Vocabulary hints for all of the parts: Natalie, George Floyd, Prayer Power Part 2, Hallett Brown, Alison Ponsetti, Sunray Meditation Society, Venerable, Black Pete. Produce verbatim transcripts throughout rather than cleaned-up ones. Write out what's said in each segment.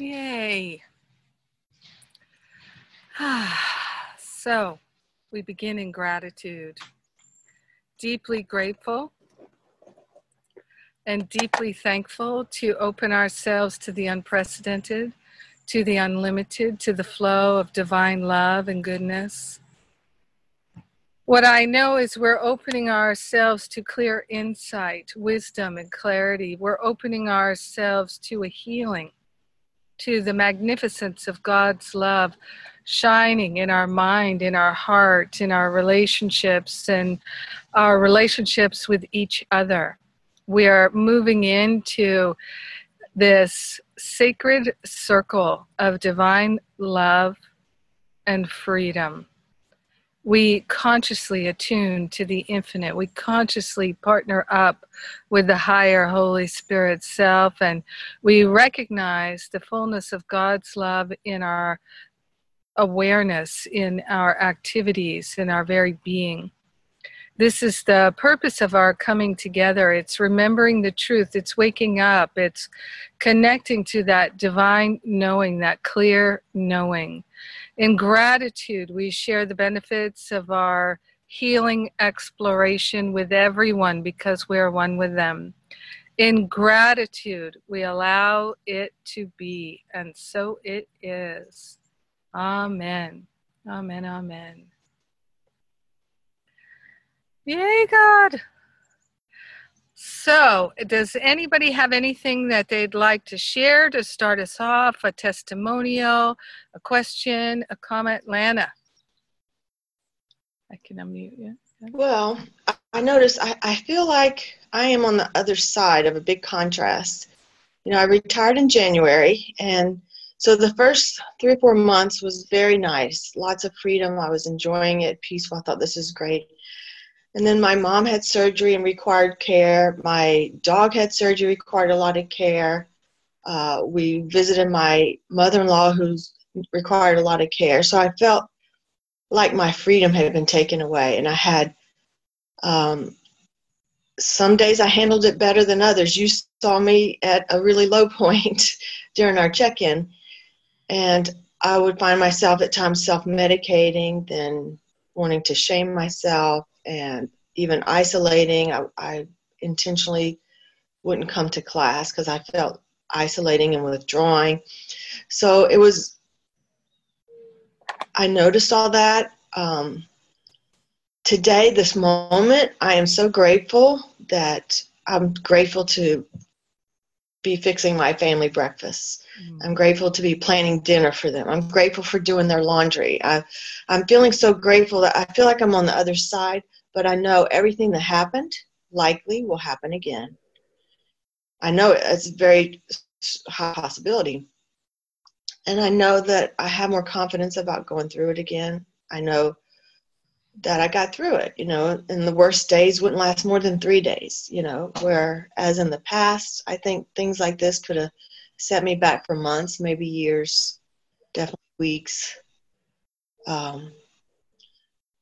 Yay. So we begin in gratitude. Deeply grateful and deeply thankful to open ourselves to the unprecedented, to the unlimited, to the flow of divine love and goodness. What I know is we're opening ourselves to clear insight, wisdom, and clarity. We're opening ourselves to a healing, to the magnificence of God's love shining in our mind, in our heart, in our relationships, and our relationships with each other. We are moving into this sacred circle of divine love and freedom. We consciously attune to the infinite. We consciously partner up with the higher Holy Spirit self, and we recognize the fullness of God's love in our awareness, in our activities, in our very being. This is the purpose of our coming together. It's remembering the truth. It's waking up. It's connecting to that divine knowing, that clear knowing. In gratitude, we share the benefits of our healing exploration with everyone because we are one with them. In gratitude, we allow it to be, and so it is. Amen. Amen, amen. Yay, God. So, does anybody have anything that they'd like to share to start us off? A testimonial, a question, a comment? Lana, I can unmute you. Well, I notice I, I feel like I am on the other side of a big contrast. You know, I retired in January, and so the first three or four months was very nice. Lots of freedom. I was enjoying it, peaceful. I thought, this is great. And then my mom had surgery and required care. My dog had surgery, required a lot of care. Uh, we visited my mother-in-law, who's required a lot of care. So I felt like my freedom had been taken away. And I had, um, some days I handled it better than others. You saw me at a really low point during our check-in. And I would find myself at times self-medicating, then wanting to shame myself. And even isolating, I, I intentionally wouldn't come to class because I felt isolating and withdrawing. So it was, I noticed all that. Um, today, this moment, I am so grateful that I'm grateful to be fixing my family breakfast. Mm. I'm grateful to be planning dinner for them. I'm grateful for doing their laundry. I, I'm feeling so grateful that I feel like I'm on the other side, but I know everything that happened likely will happen again. I know it's a very high possibility. And I know that I have more confidence about going through it again. I know that I got through it, you know, and the worst days wouldn't last more than three days, you know, whereas in the past, I think things like this could have set me back for months, maybe years, definitely weeks. Um,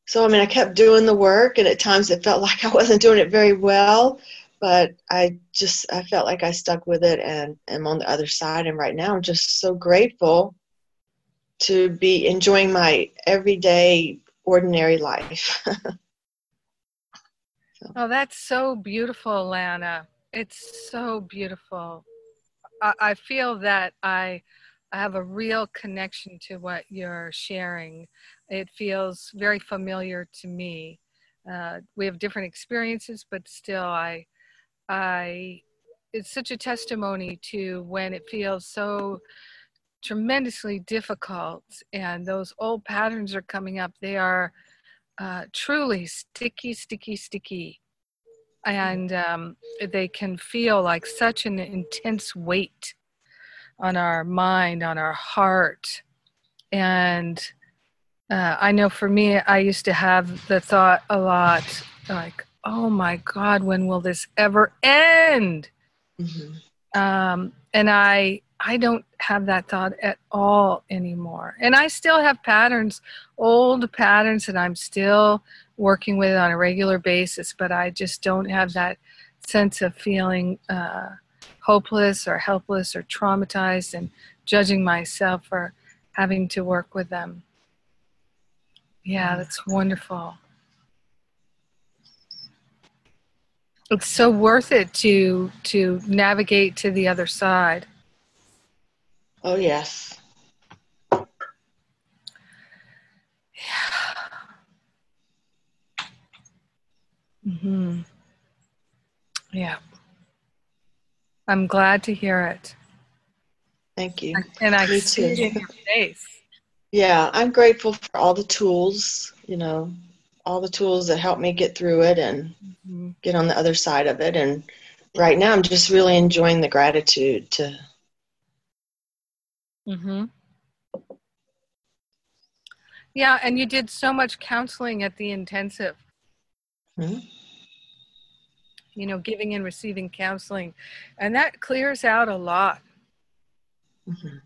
so, I mean, I kept doing the work, and at times it felt like I wasn't doing it very well, but I just, I felt like I stuck with it and am on the other side. And right now I'm just so grateful to be enjoying my everyday ordinary life. So. Oh, that's so beautiful, Lana. It's so beautiful. I, I feel that I, I have a real connection to what you're sharing. It feels very familiar to me. Uh, we have different experiences, but still, I, I, it's such a testimony to when it feels so tremendously difficult and those old patterns are coming up. They are uh, truly sticky, sticky, sticky. And um, they can feel like such an intense weight on our mind, on our heart. And uh, I know for me, I used to have the thought a lot like, oh my God, when will this ever end? Mm-hmm. Um, and I, I don't have that thought at all anymore. And I still have patterns, old patterns that I'm still working with on a regular basis, but I just don't have that sense of feeling uh, hopeless or helpless or traumatized and judging myself for having to work with them. Yeah, that's wonderful. It's so worth it to to navigate to the other side. Oh, yes. Yeah. Mm-hmm. Yeah. I'm glad to hear it. Thank you. And I Me see too. It in your face. Yeah, I'm grateful for all the tools, you know, all the tools that help me get through it and mm-hmm. get on the other side of it. And right now I'm just really enjoying the gratitude to Mm-hmm. Yeah, and you did so much counseling at the intensive. Mm-hmm. You know, giving and receiving counseling. And that clears out a lot. Mm-hmm.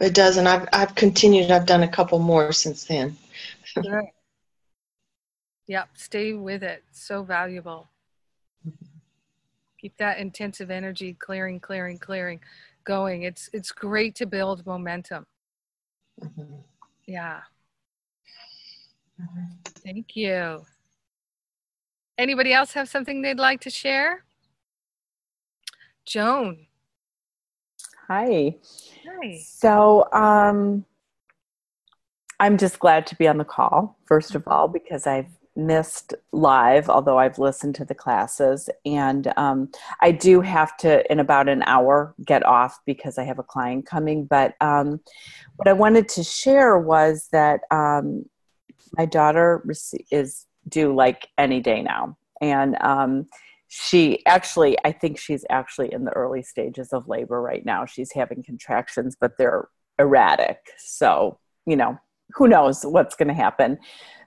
It does, and I've I've continued. I've done a couple more since then. Sure. Yep, stay with it. So valuable. Mm-hmm. Keep that intensive energy clearing, clearing, clearing. Going. It's it's great to build momentum. Mm-hmm. Yeah. Mm-hmm. Thank you. Anybody else have something they'd like to share? Joan. Hi. Hi. So um, I'm just glad to be on the call, first of all, because I've missed live, although I've listened to the classes, and um, I do have to, in about an hour, get off because I have a client coming, but um, what I wanted to share was that um, my daughter is due like any day now, and um, she actually, I think she's actually in the early stages of labor right now. She's having contractions, but they're erratic, so, you know, who knows what's going to happen.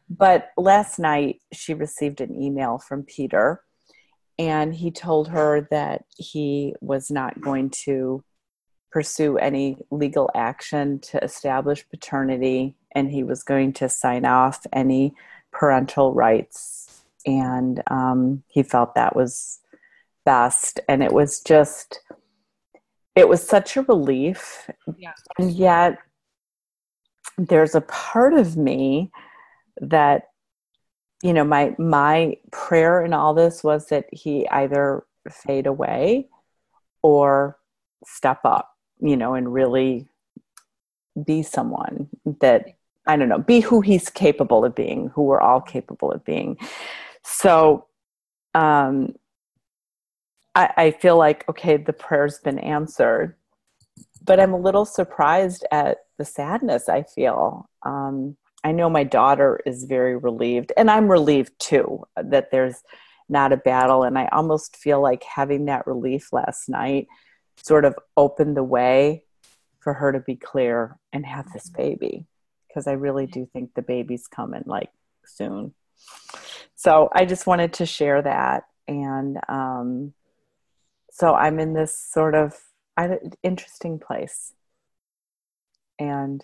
But last night she received an email from Peter, and he told her that he was not going to pursue any legal action to establish paternity, and he was going to sign off any parental rights. And um, he felt that was best. And it was just, it was such a relief. Yeah. And yet there's a part of me that, you know, my my prayer in all this was that he either fade away or step up, you know, and really be someone that, I don't know, be who he's capable of being, who we're all capable of being. So um, I, I feel like, okay, the prayer's been answered, but I'm a little surprised at the sadness I feel. Um, I know my daughter is very relieved, and I'm relieved too, that there's not a battle. And I almost feel like having that relief last night sort of opened the way for her to be clear and have this baby, because I really do think the baby's coming like soon. So I just wanted to share that. And um, so I'm in this sort of interesting place. And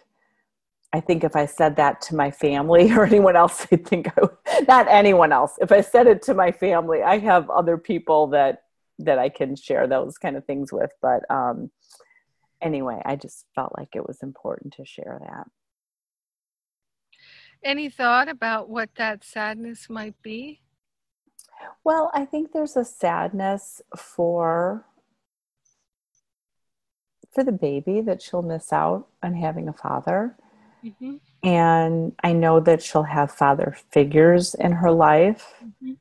I think if I said that to my family or anyone else, I think I would, not anyone else. If I said it to my family, I have other people that, that I can share those kind of things with. But um, anyway, I just felt like it was important to share that. Any thought about what that sadness might be? Well, I think there's a sadness for, for the baby, that she'll miss out on having a father. Mm-hmm. And I know that she'll have father figures in her life. Mm-hmm.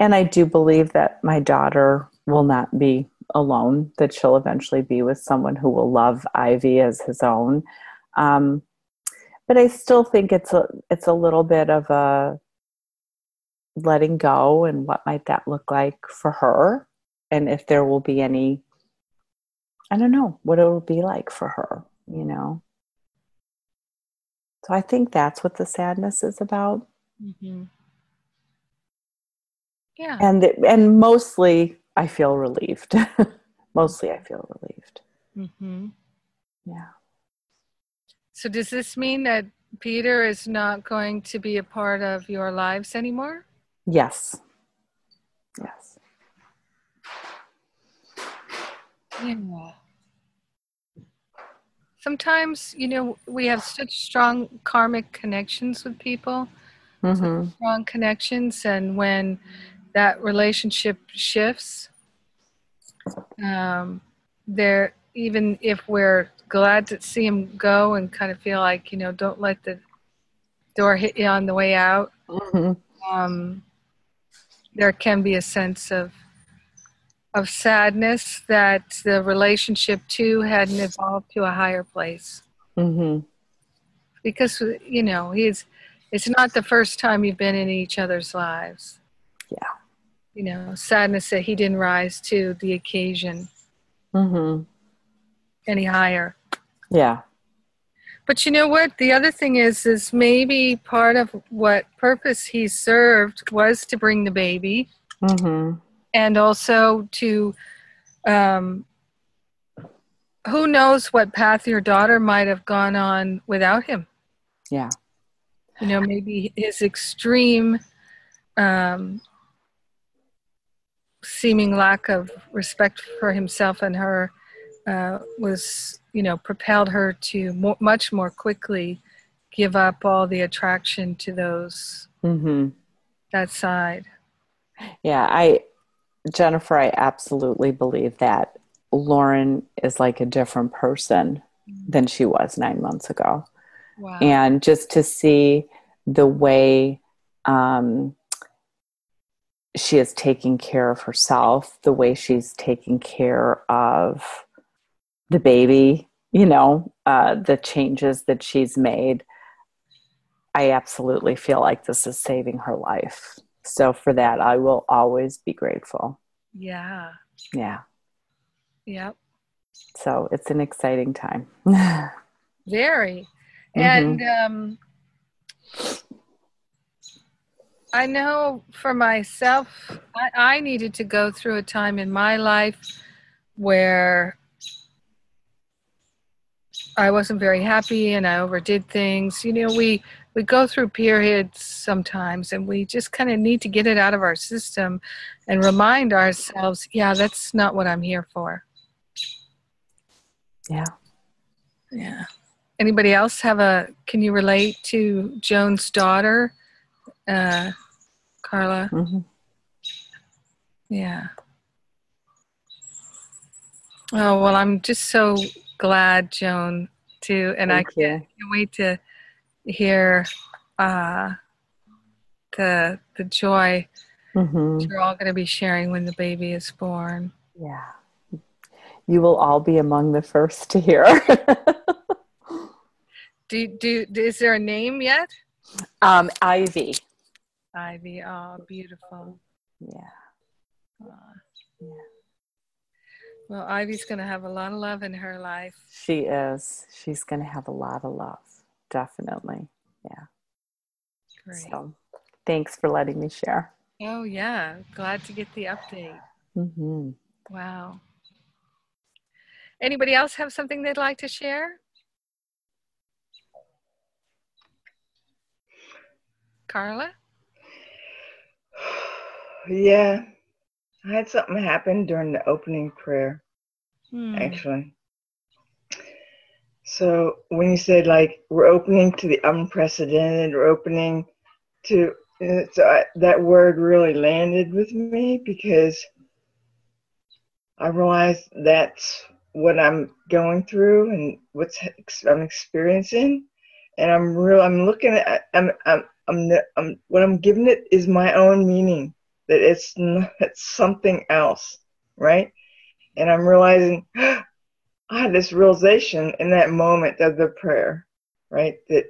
And I do believe that my daughter will not be alone, that she'll eventually be with someone who will love Ivy as his own. Um, but I still think it's a, it's a little bit of a letting go, and what might that look like for her? And if there will be any, I don't know what it will be like for her, you know? So I think that's what the sadness is about. Mm-hmm. Yeah. And the, and mostly I feel relieved. mostly I feel relieved. Mm-hmm. Yeah. So does this mean that Peter is not going to be a part of your lives anymore? Yes. Yes. Yeah. sometimes, you know, we have such strong karmic connections with people, mm-hmm. strong connections. And when that relationship shifts, um, there, even if we're glad to see him go and kind of feel like, you know, don't let the door hit you on the way out. Mm-hmm. Um, there can be a sense of, of sadness that the relationship too hadn't evolved to a higher place. Mm-hmm. Because, you know, he's, it's not the first time you've been in each other's lives. Yeah. You know, sadness that he didn't rise to the occasion. Mm-hmm. Any higher. Yeah. But you know what? The other thing is, is maybe part of what purpose he served was to bring the baby, mm-hmm. and also to, um, who knows what path your daughter might have gone on without him. Yeah. You know, maybe his extreme, um, seeming lack of respect for himself and her, Uh, was, you know, propelled her to mo- much more quickly give up all the attraction to those, mm-hmm. that side. Yeah, I, Jennifer, I absolutely believe that Lauren is like a different person than she was nine months ago. Wow. And just to see the way, um, she is taking care of herself, the way she's taking care of the baby, you know, uh, the changes that she's made, I absolutely feel like this is saving her life. So for that, I will always be grateful. Yeah. Yeah. Yep. So it's an exciting time. Very. And mm-hmm. um, I know for myself, I-, I needed to go through a time in my life where I wasn't very happy and I overdid things. You know, we, we go through periods sometimes and we just kind of need to get it out of our system and remind ourselves, yeah, that's not what I'm here for. Yeah. Yeah. Anybody else have a, can you relate to Joan's daughter, uh, Carla? Mm-hmm. Yeah. Oh, well, I'm just so glad, Joan, too, and Thank I can't, can't wait to hear uh, the the joy mm-hmm. that you're all going to be sharing when the baby is born. Yeah, you will all be among the first to hear. do do is there a name yet? Um, Ivy. Ivy, oh, beautiful. Yeah. Uh, yeah. Well, Ivy's going to have a lot of love in her life. She is. She's going to have a lot of love. Definitely. Yeah. Great. So thanks for letting me share. Oh, yeah. Glad to get the update. Mm-hmm. Wow. Anybody else have something they'd like to share? Carla? Yeah. I had something happen during the opening prayer, hmm. actually. So when you said, like, we're opening to the unprecedented, we're opening to, so I, that word really landed with me because I realized that's what I'm going through and what's I'm experiencing, and I'm real. I'm looking at. I'm. I'm. I'm. I'm what I'm giving it is my own meaning. That it's, it's something else, right? And I'm realizing, oh, I had this realization in that moment of the prayer, right? That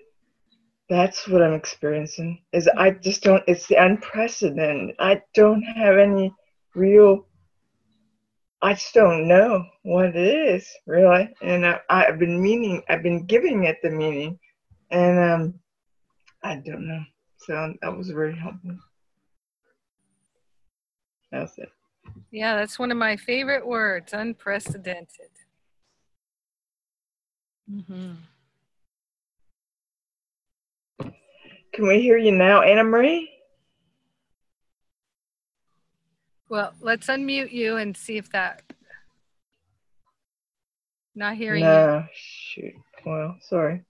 that's what I'm experiencing, is I just don't, it's the unprecedented. I don't have any real, I just don't know what it is, really. And I, I've been meaning, I've been giving it the meaning, and um, I don't know. So that was very helpful. That's it. Yeah, that's one of my favorite words, unprecedented. Mm-hmm. Can we hear you now, Anna Marie? Well, let's unmute you and see if that... Not hearing you. No, shoot. Well, sorry.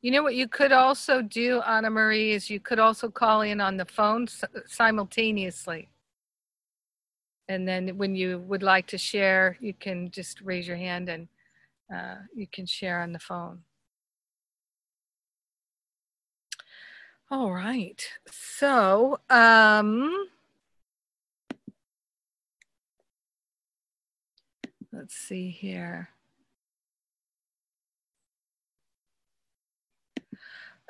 You know what you could also do, Anna Marie, is you could also call in on the phone simultaneously. And then when you would like to share, you can just raise your hand and uh, you can share on the phone. All right. So, um, let's see here.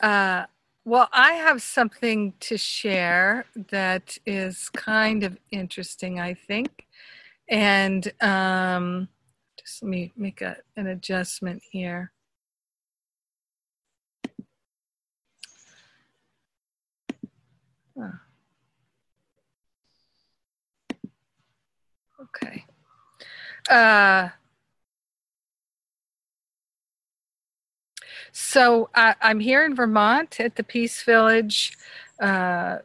Uh, well, I have something to share that is kind of interesting, I think. And um, just let me make a, an adjustment here. Huh. Okay. Uh, so I, I'm here in Vermont at the Peace Village, uh,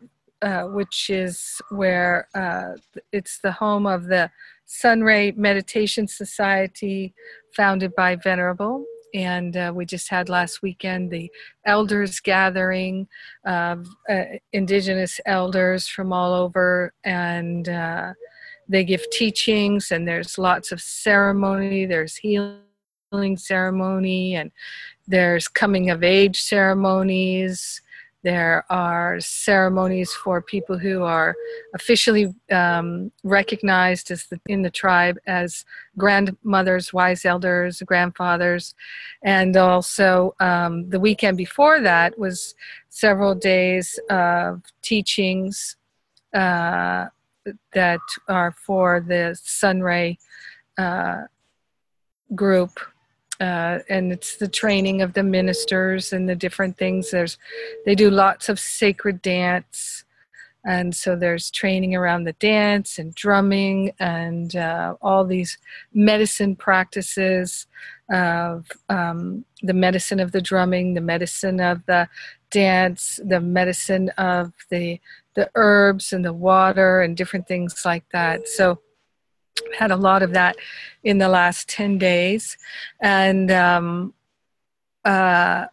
uh, which is where uh, it's the home of the Sunray Meditation Society, founded by Venerable. And uh, we just had last weekend the elders gathering, uh, uh, indigenous elders from all over, and uh, they give teachings, and there's lots of ceremony. There's healing ceremony, and there's coming of age ceremonies. There are ceremonies for people who are officially um, recognized as the, in the tribe as grandmothers, wise elders, grandfathers. And also um, the weekend before that was several days of teachings uh, that are for the Sunray uh, group. Uh, and it's the training of the ministers and the different things. There's, they do lots of sacred dance, and so there's training around the dance and drumming and uh, all these medicine practices of um, the medicine of the drumming, the medicine of the dance, the medicine of the the herbs and the water and different things like that. So had a lot of that in the last ten days. And um, uh,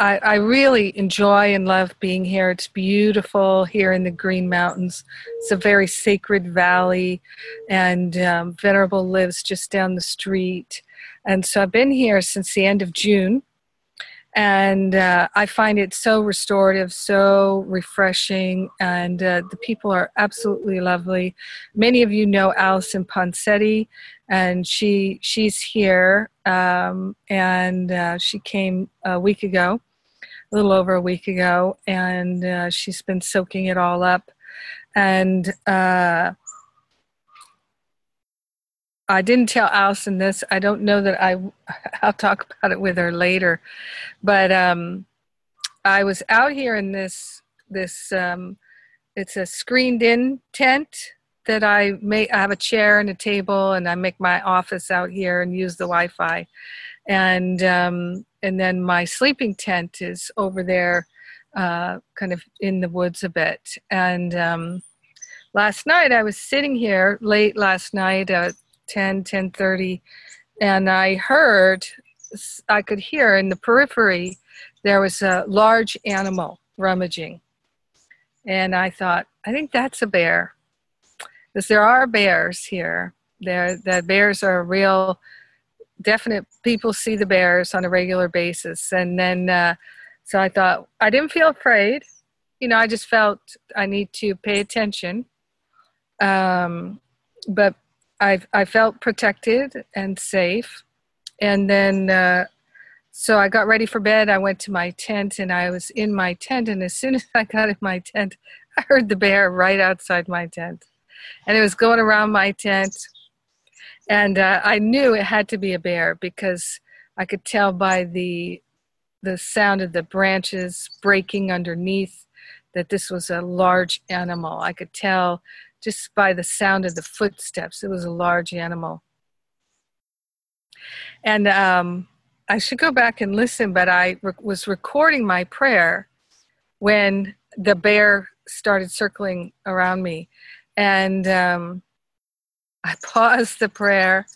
I, I really enjoy and love being here. It's beautiful here in the Green Mountains. It's a very sacred valley, and um, Venerable lives just down the street. And so I've been here since the end of June, and uh, I find it so restorative, so refreshing, and uh, the people are absolutely lovely. Many of you know Alison Ponsetti, and she she's here, um, and uh, she came a week ago, a little over a week ago, and uh, she's been soaking it all up. And uh, I didn't tell Alison this. I don't know that I, I'll talk about it with her later. But um, I was out here in this, this um, it's a screened-in tent that I make. I have a chair and a table, and I make my office out here and use the Wi-Fi. And, um, and then my sleeping tent is over there, uh, kind of in the woods a bit. And um, last night, I was sitting here late last night at uh, ten, ten thirty, and I heard, I could hear in the periphery, there was a large animal rummaging. And I thought, I think that's a bear, because there are bears here. There, the bears are real, definite, people see the bears on a regular basis. And then, uh, so I thought, I didn't feel afraid. You know, I just felt I need to pay attention. Um, but I've, I felt protected and safe. And then, uh, so I got ready for bed. I went to my tent, and I was in my tent. And as soon as I got in my tent, I heard the bear right outside my tent. And it was going around my tent. And uh, I knew it had to be a bear, because I could tell by the the sound of the branches breaking underneath that this was a large animal. I could tell just by the sound of the footsteps. It was a large animal. And um, I should go back and listen, but I re- was recording my prayer when the bear started circling around me. And um, I paused the prayer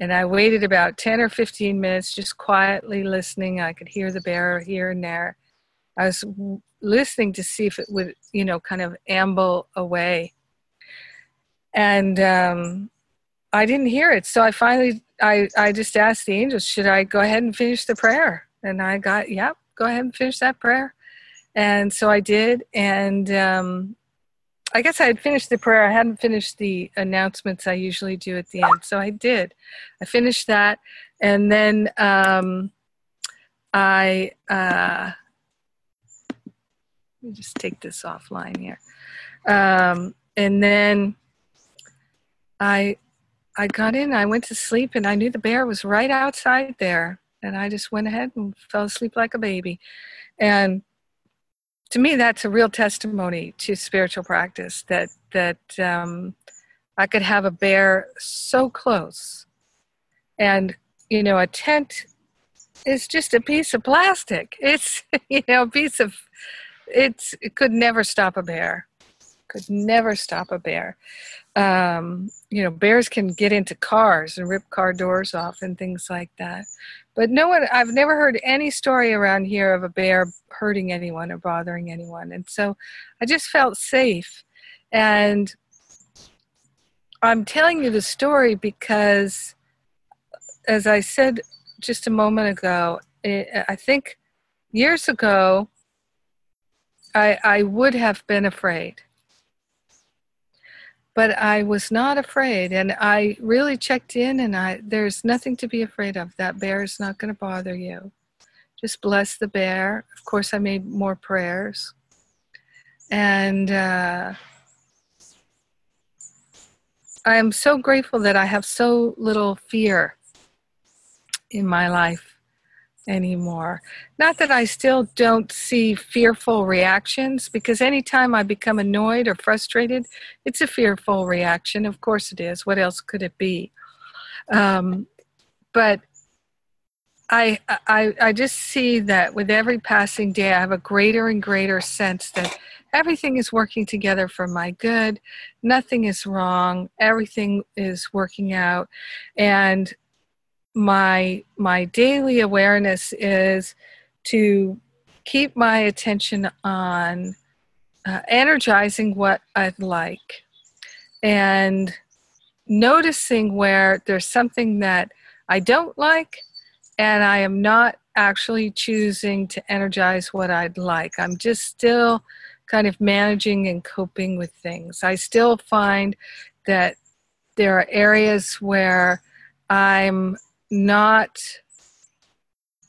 and I waited about ten or fifteen minutes, just quietly listening. I could hear the bearer here and there. I was listening to see if it would, you know, kind of amble away. And um, I didn't hear it. So I finally, I, I just asked the angels, should I go ahead and finish the prayer? And I got, yep, go ahead and finish that prayer. And so I did. And um, I guess I had finished the prayer. I hadn't finished the announcements I usually do at the end. So I did. I finished that. And then um, I... Uh, Let me just take this offline here. Um, and then I I got in, I went to sleep, and I knew the bear was right outside there. And I just went ahead and fell asleep like a baby. And to me, that's a real testimony to spiritual practice, that, that um, I could have a bear so close. And, you know, a tent is just a piece of plastic. It's, you know, a piece of... It's, it could never stop a bear. Could never stop a bear. Um, you know, bears can get into cars and rip car doors off and things like that. But no one, I've never heard any story around here of a bear hurting anyone or bothering anyone. And so I just felt safe. And I'm telling you the story because, as I said just a moment ago, it, I think years ago, I, I would have been afraid, but I was not afraid, and I really checked in, and I there's nothing to be afraid of. That bear is not going to bother you. Just bless the bear. Of course, I made more prayers, and uh, I am so grateful that I have so little fear in my life anymore. Not that I still don't see fearful reactions, because anytime I become annoyed or frustrated, it's a fearful reaction. Of course it is. What else could it be? Um, but I, I, I just see that with every passing day, I have a greater and greater sense that everything is working together for my good. Nothing is wrong. Everything is working out. And My my daily awareness is to keep my attention on uh, energizing what I'd like and noticing where there's something that I don't like, and I am not actually choosing to energize what I'd like. I'm just still kind of managing and coping with things. I still find that there are areas where I'm not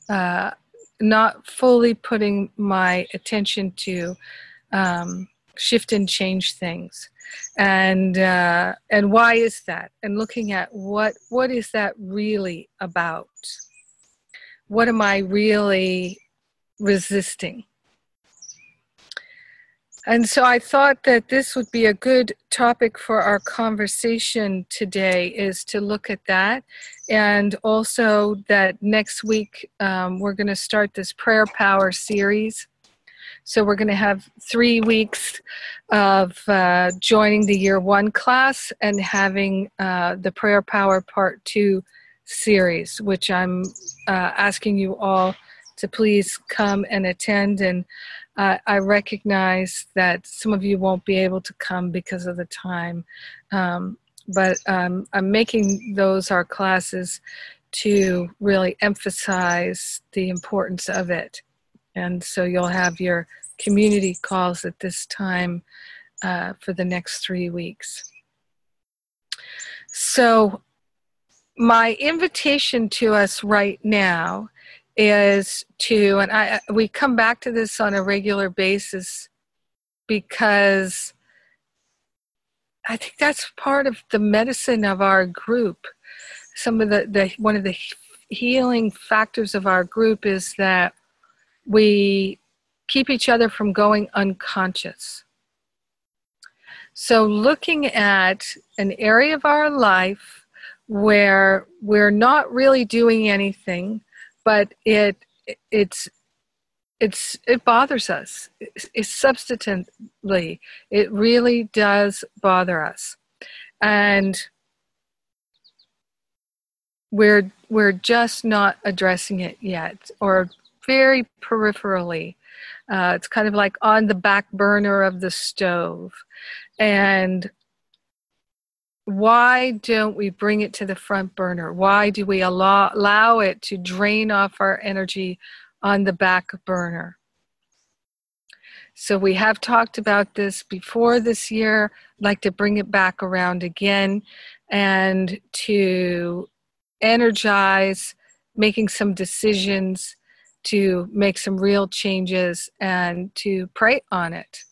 uh, not fully putting my attention to um, shift and change things. And uh, and why is that? And looking at what what is that really about? What am I really resisting? And so I thought that this would be a good topic for our conversation today, is to look at that. And also that next week, um, we're going to start this Prayer Power series. So we're going to have three weeks of uh, joining the year one class and having uh, the Prayer Power Part two series, which I'm uh, asking you all to please come and attend. And Uh, I recognize that some of you won't be able to come because of the time, um, but um, I'm making those our classes to really emphasize the importance of it. And so you'll have your community calls at this time uh, for the next three weeks. So my invitation to us right now is to, and I we come back to this on a regular basis because I think that's part of the medicine of our group. Some of the, the one of the healing factors of our group is that we keep each other from going unconscious. So looking at an area of our life where we're not really doing anything, but it it's it's it bothers us. It's, it's substantively, it really does bother us, and We're we're just not addressing it yet, or very peripherally. Uh, it's kind of like on the back burner of the stove. And why don't we bring it to the front burner? Why do we allow, allow it to drain off our energy on the back burner? So we have talked about this before this year. I'd like to bring it back around again and to energize making some decisions to make some real changes and to pray on it,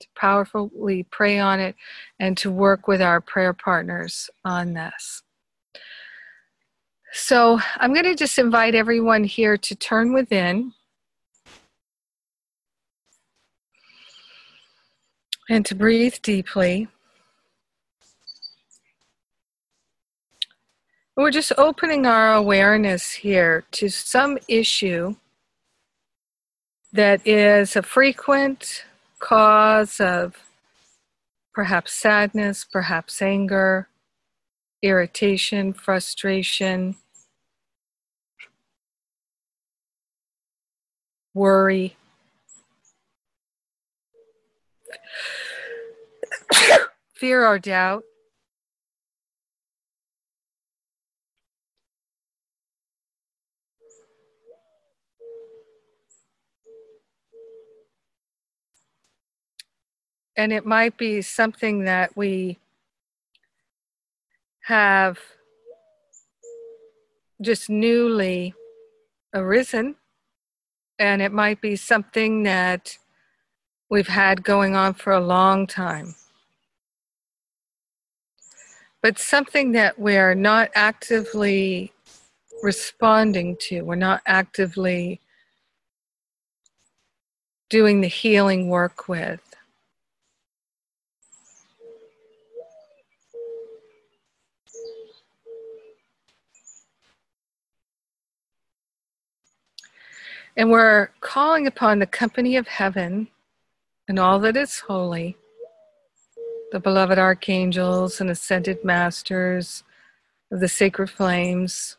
to powerfully pray on it, and to work with our prayer partners on this. So I'm going to just invite everyone here to turn within and to breathe deeply. We're just opening our awareness here to some issue that is a frequent cause of perhaps sadness, perhaps anger, irritation, frustration, worry. Fear or doubt. And it might be something that we have just newly arisen, and it might be something that we've had going on for a long time. But something that we're not actively responding to, we're not actively doing the healing work with. And we're calling upon the company of heaven and all that is holy, the beloved archangels and ascended masters of the sacred flames,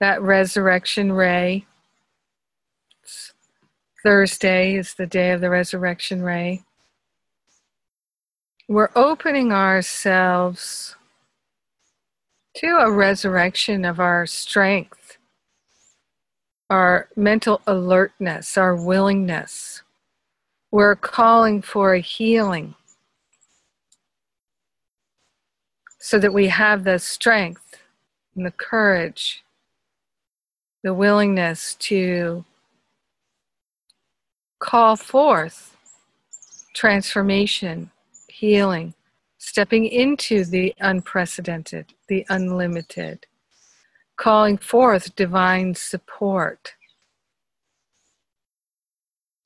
that resurrection ray. Thursday is the day of the resurrection ray. We're opening ourselves to a resurrection of our strength, our mental alertness, our willingness. We're calling for a healing so that we have the strength and the courage, the willingness to call forth transformation, healing, stepping into the unprecedented, the unlimited, calling forth divine support,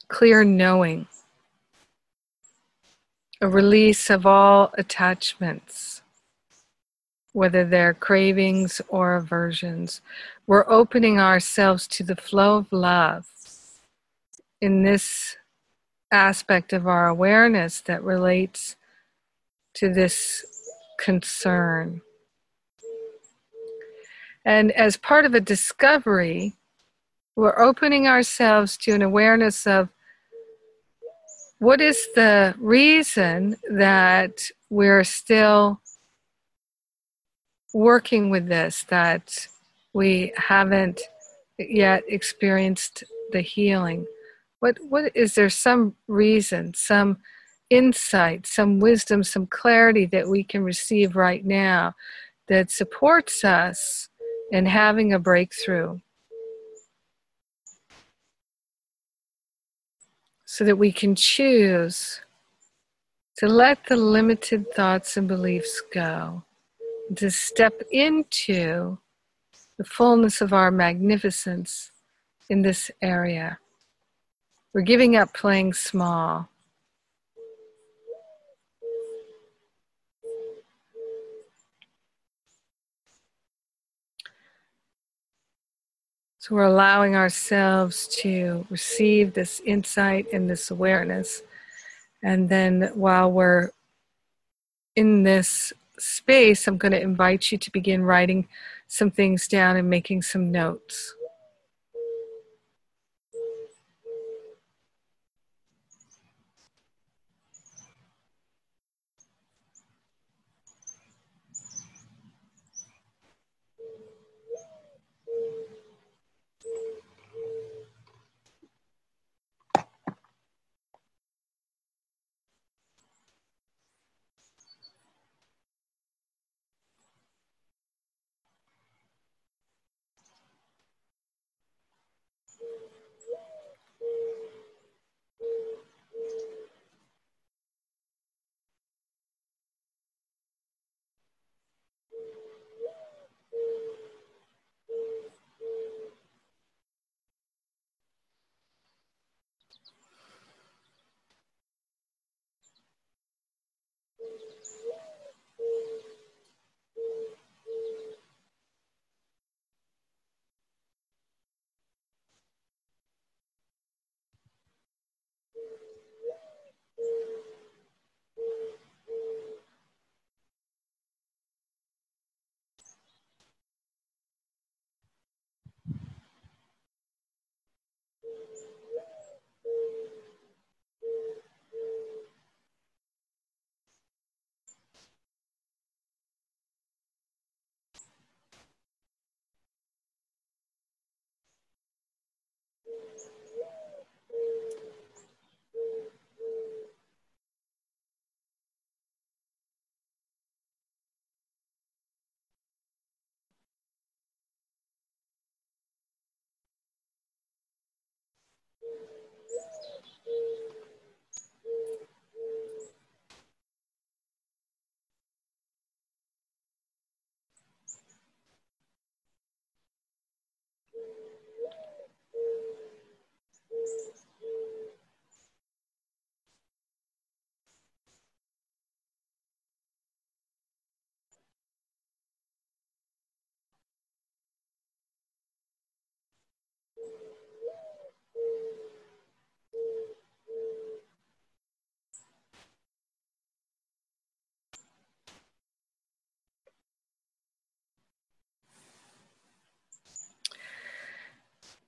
clear knowing, a release of all attachments, whether they're cravings or aversions. We're opening ourselves to the flow of love in this aspect of our awareness that relates to this concern. And as part of a discovery, we're opening ourselves to an awareness of what is the reason that we're still working with this, that we haven't yet experienced the healing. What what is there some reason, some insight, some wisdom, some clarity that we can receive right now that supports us in having a breakthrough so that we can choose to let the limited thoughts and beliefs go, to step into the fullness of our magnificence in this area. We're giving up playing small. So we're allowing ourselves to receive this insight and this awareness. And then while we're in this space, I'm going to invite you to begin writing some things down and making some notes.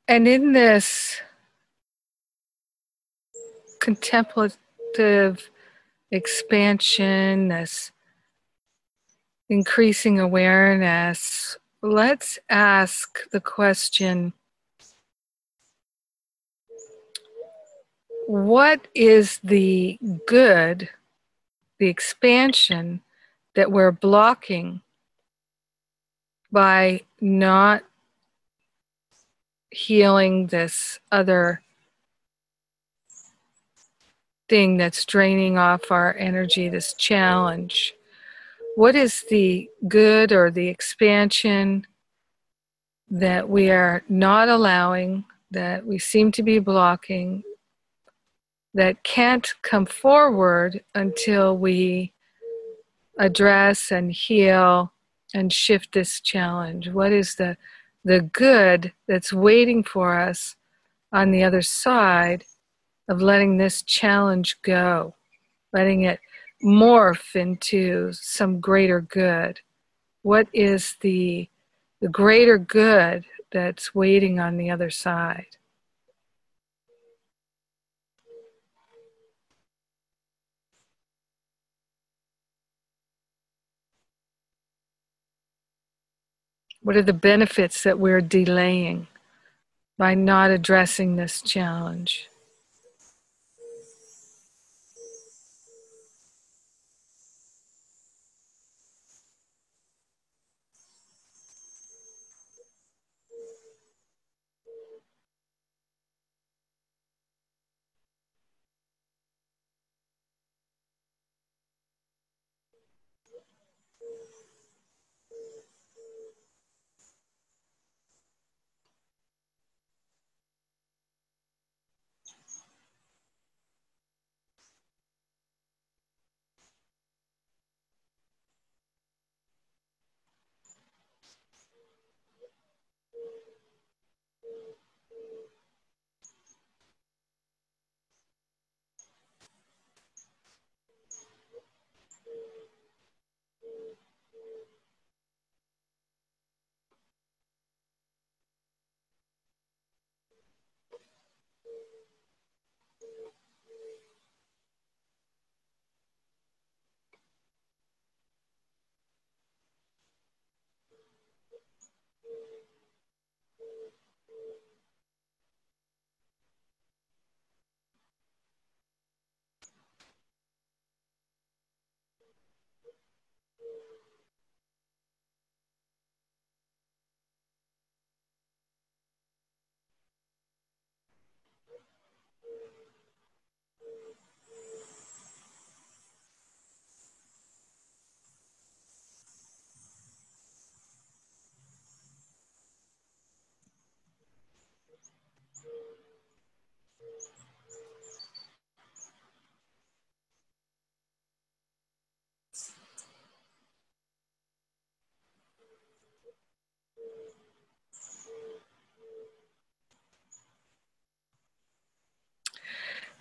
And in this contemplative expansion, this increasing awareness, let's ask the question, what is the good, the expansion that we're blocking by not healing this other thing that's draining off our energy, this challenge? What is the good or the expansion that we are not allowing, that we seem to be blocking, that can't come forward until we address and heal and shift this challenge? What is the the good that's waiting for us on the other side of letting this challenge go, letting it morph into some greater good? What is the, the greater good that's waiting on the other side? What are the benefits that we're delaying by not addressing this challenge?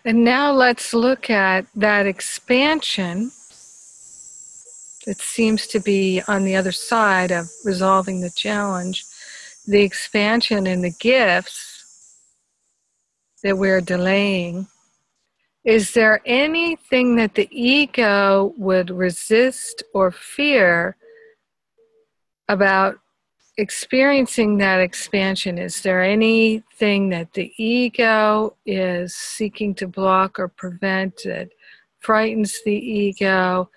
And now let's look at that expansion that seems to be on the other side of resolving the challenge, the expansion in the gifts that we're delaying. Is there anything that the ego would resist or fear about experiencing that expansion? Is there anything that the ego is seeking to block or prevent that frightens the ego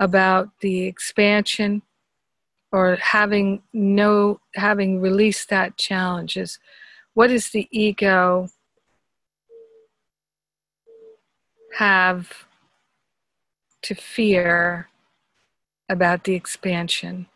about the expansion or having no having released that challenge? Is, what is the ego have to fear about the expansion?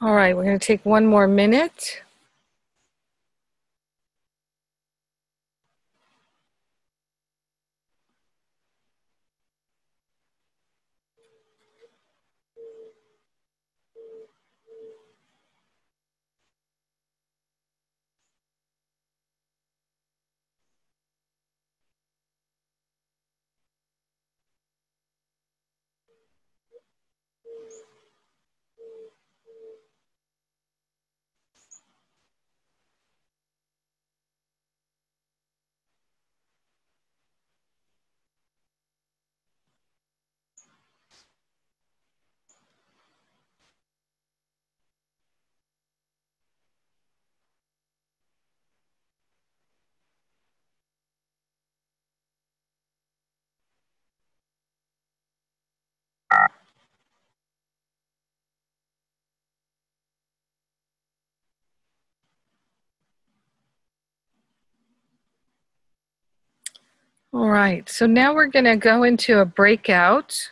All right, we're going to take one more minute. All right, so now we're going to go into a breakout.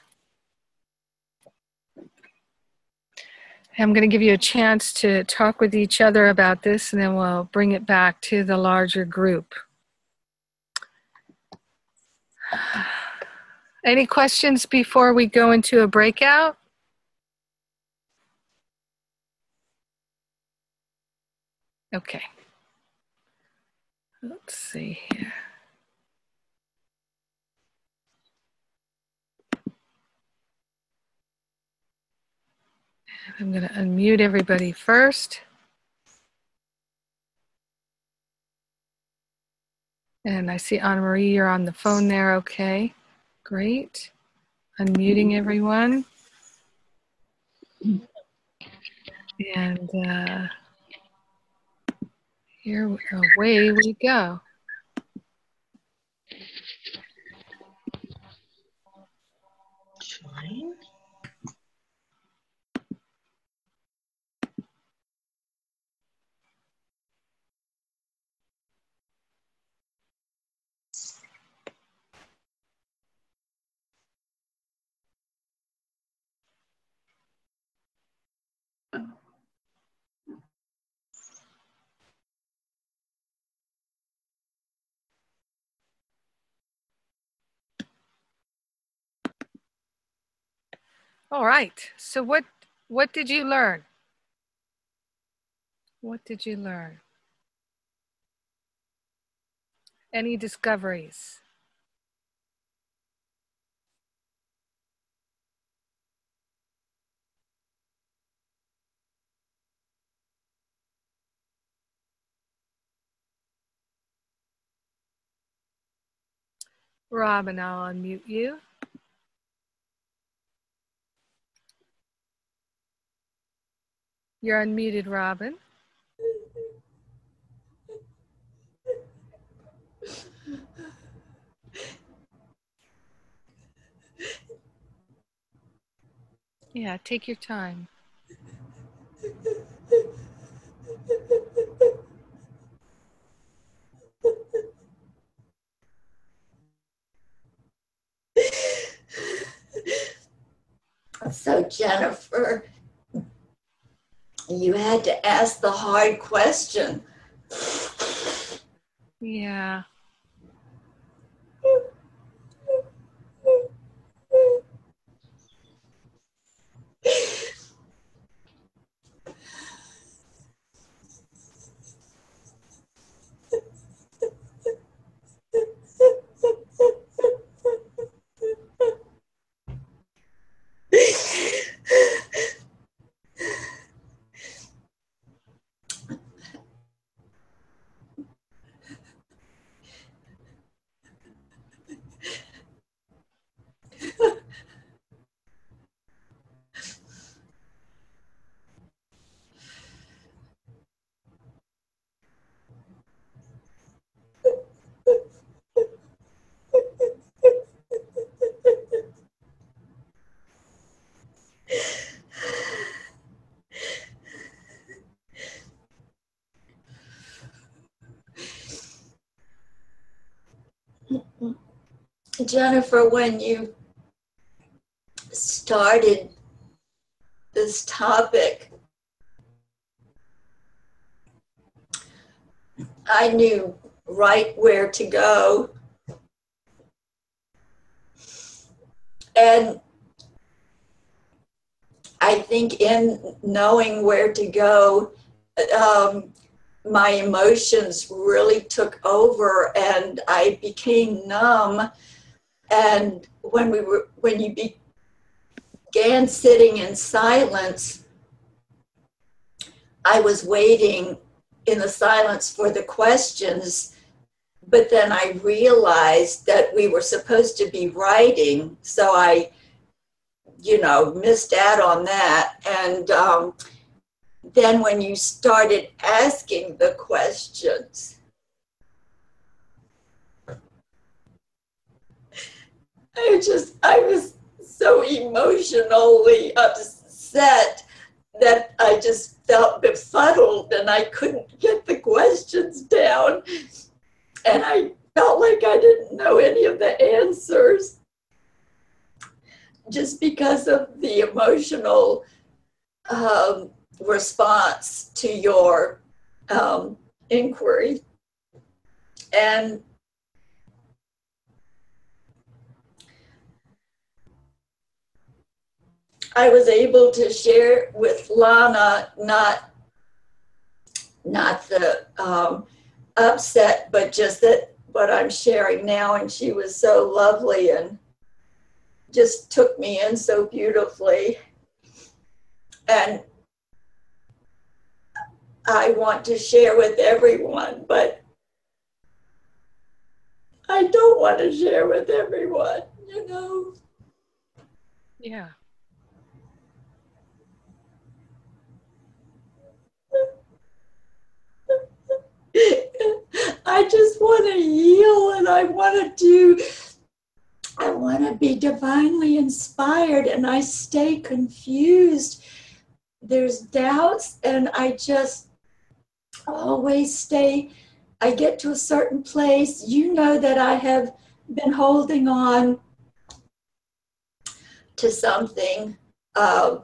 I'm going to give you a chance to talk with each other about this, and then we'll bring it back to the larger group. Any questions before we go into a breakout? Okay. Let's see here. I'm going to unmute everybody first. And I see Anna-Marie, you're on the phone there. Okay, great. Unmuting everyone. And uh, here, we, away we go. Join. All right. So what what did you learn? What did you learn? Any discoveries? Robin, I'll unmute you. You're unmuted, Robin. Yeah, take your time. So, Jennifer, you had to ask the hard question. Yeah. Jennifer, when you started this topic, I knew right where to go. And I think in knowing where to go, um, my emotions really took over and I became numb. And when we were, when you began sitting in silence, I was waiting in the silence for the questions, but then I realized that we were supposed to be writing, so I, you know, missed out on that. And um, then when you started asking the questions, I just, I was so emotionally upset that I just felt befuddled and I couldn't get the questions down. And I felt like I didn't know any of the answers just because of the emotional um, response to your um, inquiry. And I was able to share with Lana, not, not the um, upset, but just that what I'm sharing now. And she was so lovely and just took me in so beautifully. And I want to share with everyone, but I don't want to share with everyone, you know? Yeah. I just want to heal and I want to do, I want to be divinely inspired and I stay confused. There's doubts and I just always stay, I get to a certain place. You know that I have been holding on to something uh,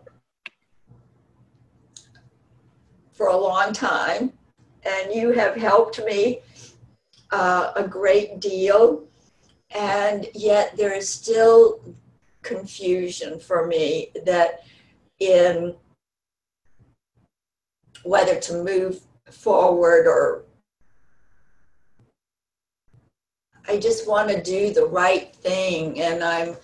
for a long time. And you have helped me uh, a great deal. And yet there is still confusion for me that in whether to move forward, or I just want to do the right thing, and I'm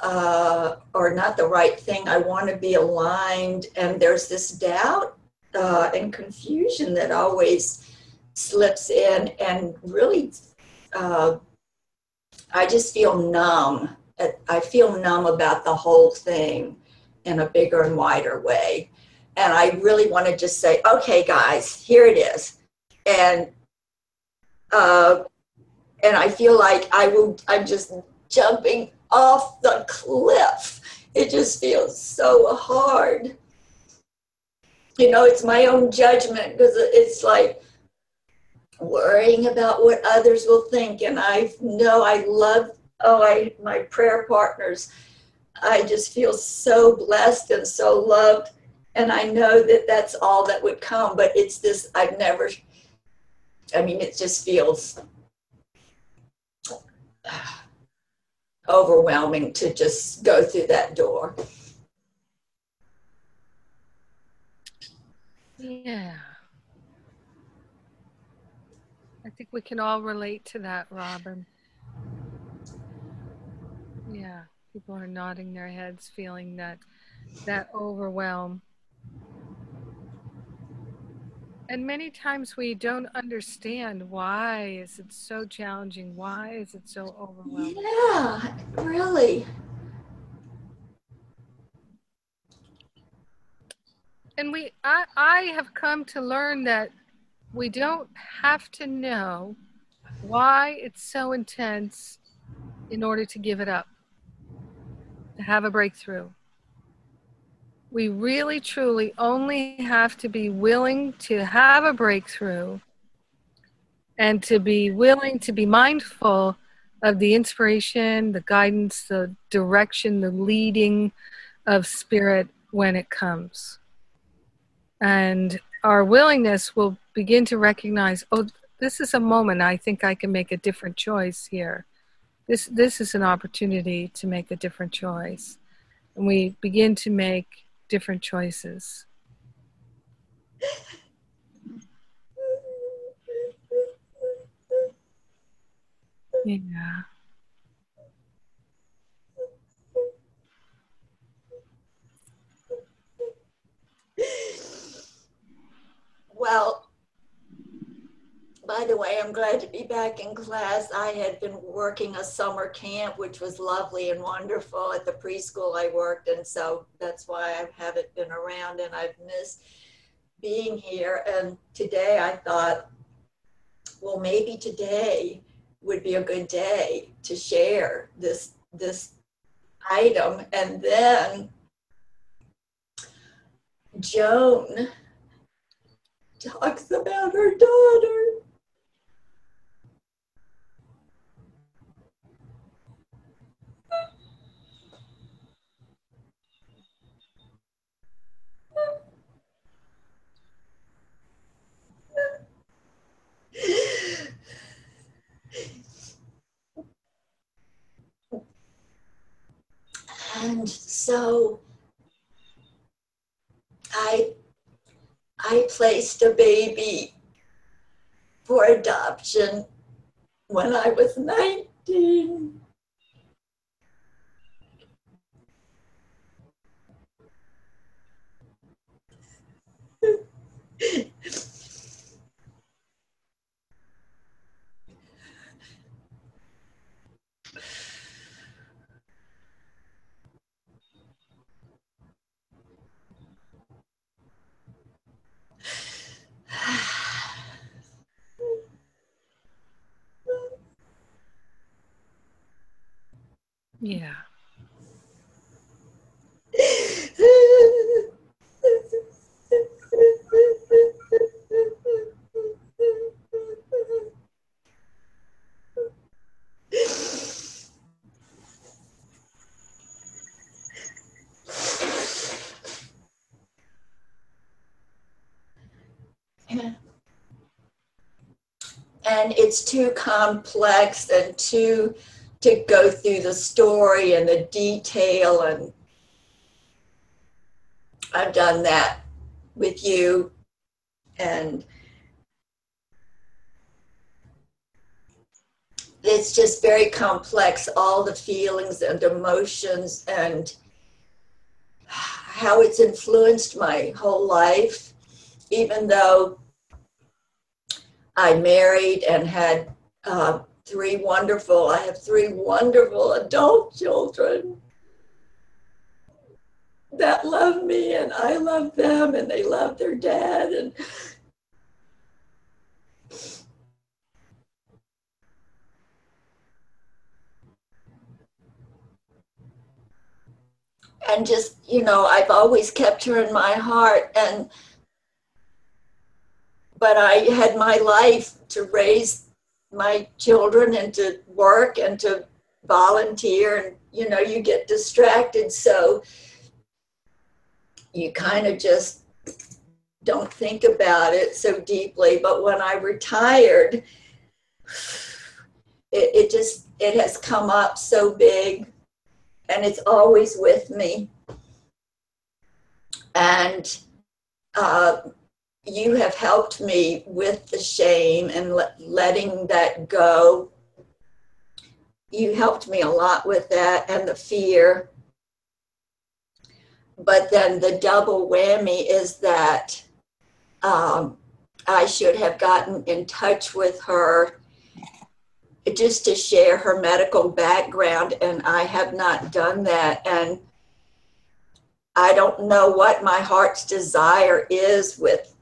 uh, or not the right thing. I want to be aligned, and there's this doubt uh, and confusion that always slips in, and really uh, I just feel numb. I feel numb about the whole thing in a bigger and wider way. And I really want to just say, okay, guys, here it is. And uh, and I feel like I will, I'm just jumping off the cliff. It just feels so hard. You know, it's my own judgment, because it's like worrying about what others will think. And I know I love, oh, I my prayer partners. I just feel so blessed and so loved. And I know that that's all that would come, but it's this, I've never, I mean, it just feels overwhelming to just go through that door. Yeah. I think we can all relate to that, Robin. Yeah, people are nodding their heads, feeling that that overwhelm. And many times we don't understand, why is it so challenging? Why is it so overwhelming? Yeah, really. And we, I, I have come to learn that we don't have to know why it's so intense in order to give it up, to have a breakthrough. We really, truly only have to be willing to have a breakthrough, and to be willing to be mindful of the inspiration, the guidance, the direction, the leading of spirit when it comes. And our willingness will begin to recognize, oh, this is a moment I think I can make a different choice here. This, this is an opportunity to make a different choice. And we begin to make different choices. Yeah. Well, by the way, I'm glad to be back in class. I had been working a summer camp, which was lovely and wonderful at the preschool I worked, and so that's why I haven't been around, and I've missed being here. And today I thought, well, maybe today would be a good day to share this this item. And then Joan talks about her daughter. And so I I placed a baby for adoption when I was nineteen. Yeah. And it's too complex and too to go through the story and the detail, and I've done that with you. And it's just very complex, all the feelings and emotions and how it's influenced my whole life. Even though I married and had uh, three wonderful, I have three wonderful adult children that love me and I love them and they love their dad. And And just, you know, I've always kept her in my heart. And but I had my life to raise my children and to work and to volunteer. And, you know, you get distracted. So you kind of just don't think about it so deeply. But when I retired, it, it just, it has come up so big. And it's always with me. And uh, you have helped me with the shame and le- letting that go. You helped me a lot with that and the fear. But then the double whammy is that um, I should have gotten in touch with her just to share her medical background, and I have not done that. And I don't know what my heart's desire is with,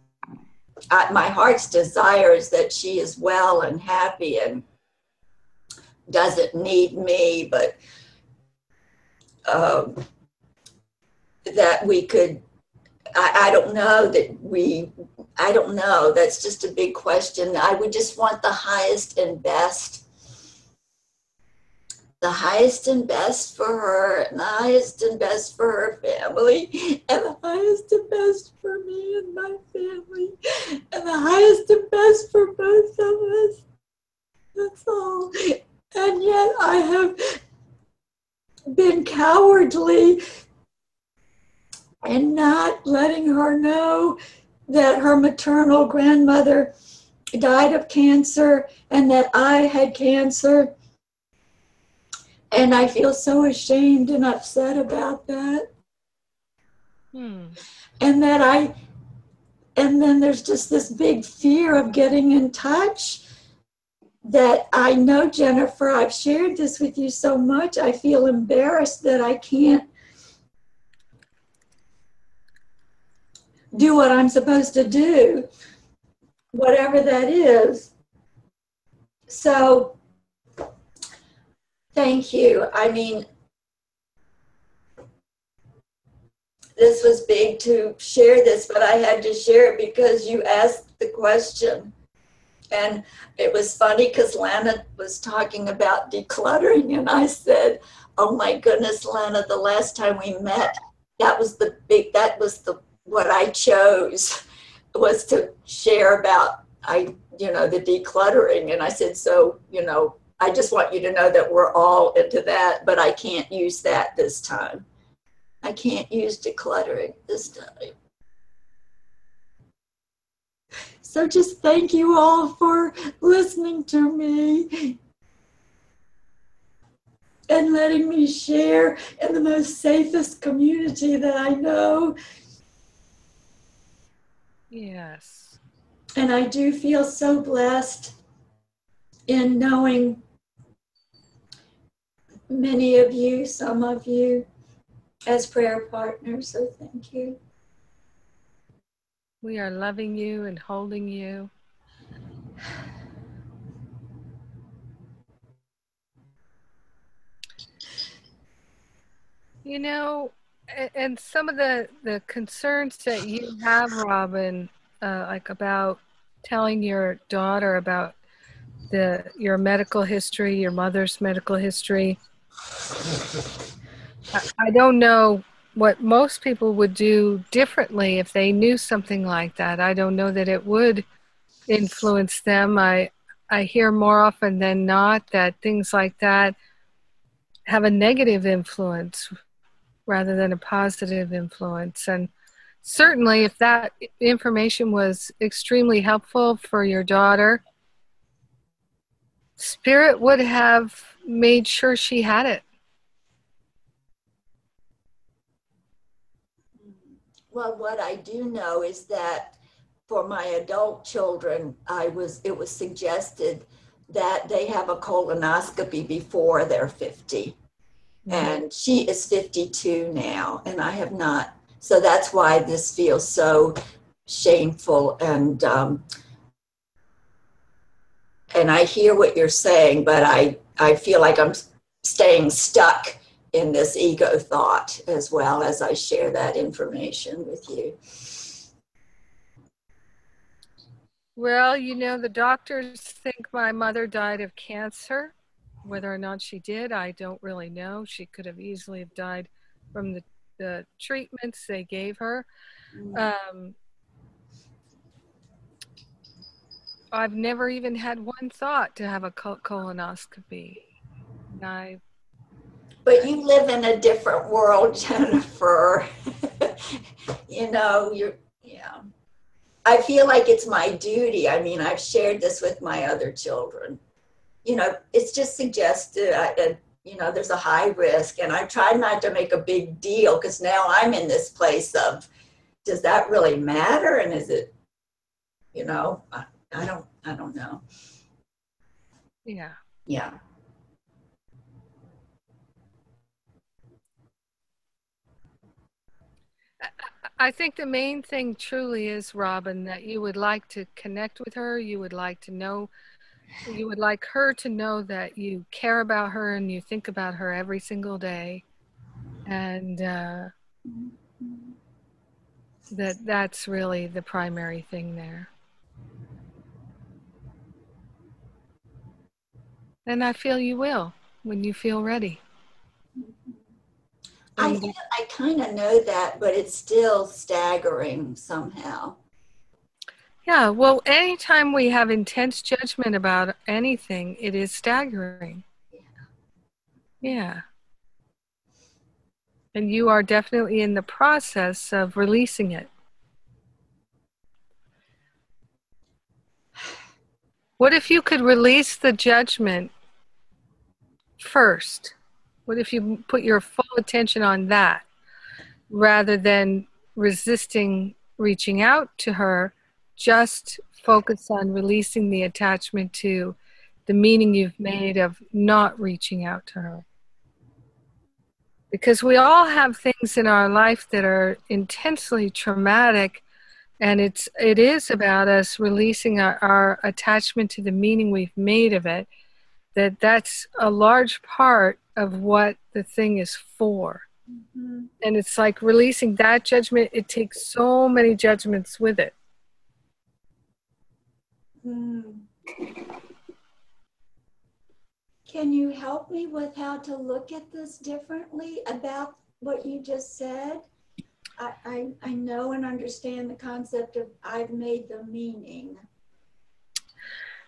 I, my heart's desire is that she is well and happy and doesn't need me, but um, that we could, I, I don't know that we, I don't know, that's just a big question. I would just want the highest and best. The highest and best for her, and the highest and best for her family, and the highest and best for me and my family, and the highest and best for both of us. That's all. And yet I have been cowardly and not letting her know that her maternal grandmother died of cancer and that I had cancer. And I feel so ashamed and upset about that. Hmm. And that I, and then there's just this big fear of getting in touch that I know, Jennifer, I've shared this with you so much. I feel embarrassed that I can't do what I'm supposed to do, whatever that is. So, thank you. I mean, this was big to share this, but I had to share it because you asked the question. And it was funny because Lana was talking about decluttering, and I said, oh my goodness, Lana, the last time we met, that was the big, that was the what I chose was to share about, I, you know, the decluttering. And I said, so, you know, I just want you to know that we're all into that, but I can't use that this time. I can't use decluttering this time. So just thank you all for listening to me and letting me share in the most safest community that I know. Yes. And I do feel so blessed in knowing many of you, some of you, as prayer partners. So thank you. We are loving you and holding you. You know, and some of the, the concerns that you have, Robin, uh, like about telling your daughter about the your medical history, your mother's medical history. I, I don't know what most people would do differently if they knew something like that. I don't know that it would influence them. I I hear more often than not that things like that have a negative influence rather than a positive influence. And certainly if that information was extremely helpful for your daughter, Spirit would have made sure she had it. Well, what I do know is that for my adult children, I was it was suggested that they have a colonoscopy before they're fifty. Mm-hmm. And she is fifty-two now, and I have not. So that's why this feels so shameful. And um, and I hear what you're saying, but I, I feel like I'm staying stuck in this ego thought as well as I share that information with you. Well, you know, the doctors think my mother died of cancer. Whether or not she did, I don't really know. She could have easily have died from the, the treatments they gave her. Um, I've never even had one thought to have a colonoscopy. I But you live in a different world, Jennifer. You know, you're, yeah. I feel like it's my duty. I mean, I've shared this with my other children. You know, it's just suggested, I, uh, you know, there's a high risk. And I've tried not to make a big deal because now I'm in this place of, does that really matter? And is it, you know, I, I don't, I don't know. Yeah. Yeah. I think the main thing truly is, Robin, that you would like to connect with her. You would like to know, you would like her to know that you care about her and you think about her every single day. And uh, that that's really the primary thing there. And I feel you will when you feel ready. I feel, I kind of know that, but it's still staggering somehow. Yeah, well, anytime we have intense judgment about anything, it is staggering. Yeah. Yeah. And you are definitely in the process of releasing it. What if you could release the judgment first? What if you put your full attention on that rather than resisting reaching out to her? Just focus on releasing the attachment to the meaning you've made of not reaching out to her. Because we all have things in our life that are intensely traumatic, and it's it is about us releasing our, our attachment to the meaning we've made of it. That that's a large part of what the thing is for. Mm-hmm. And it's like releasing that judgment. It takes so many judgments with it. Mm. Can you help me with how to look at this differently about what you just said? I, I, I know and understand the concept of I've made the meaning.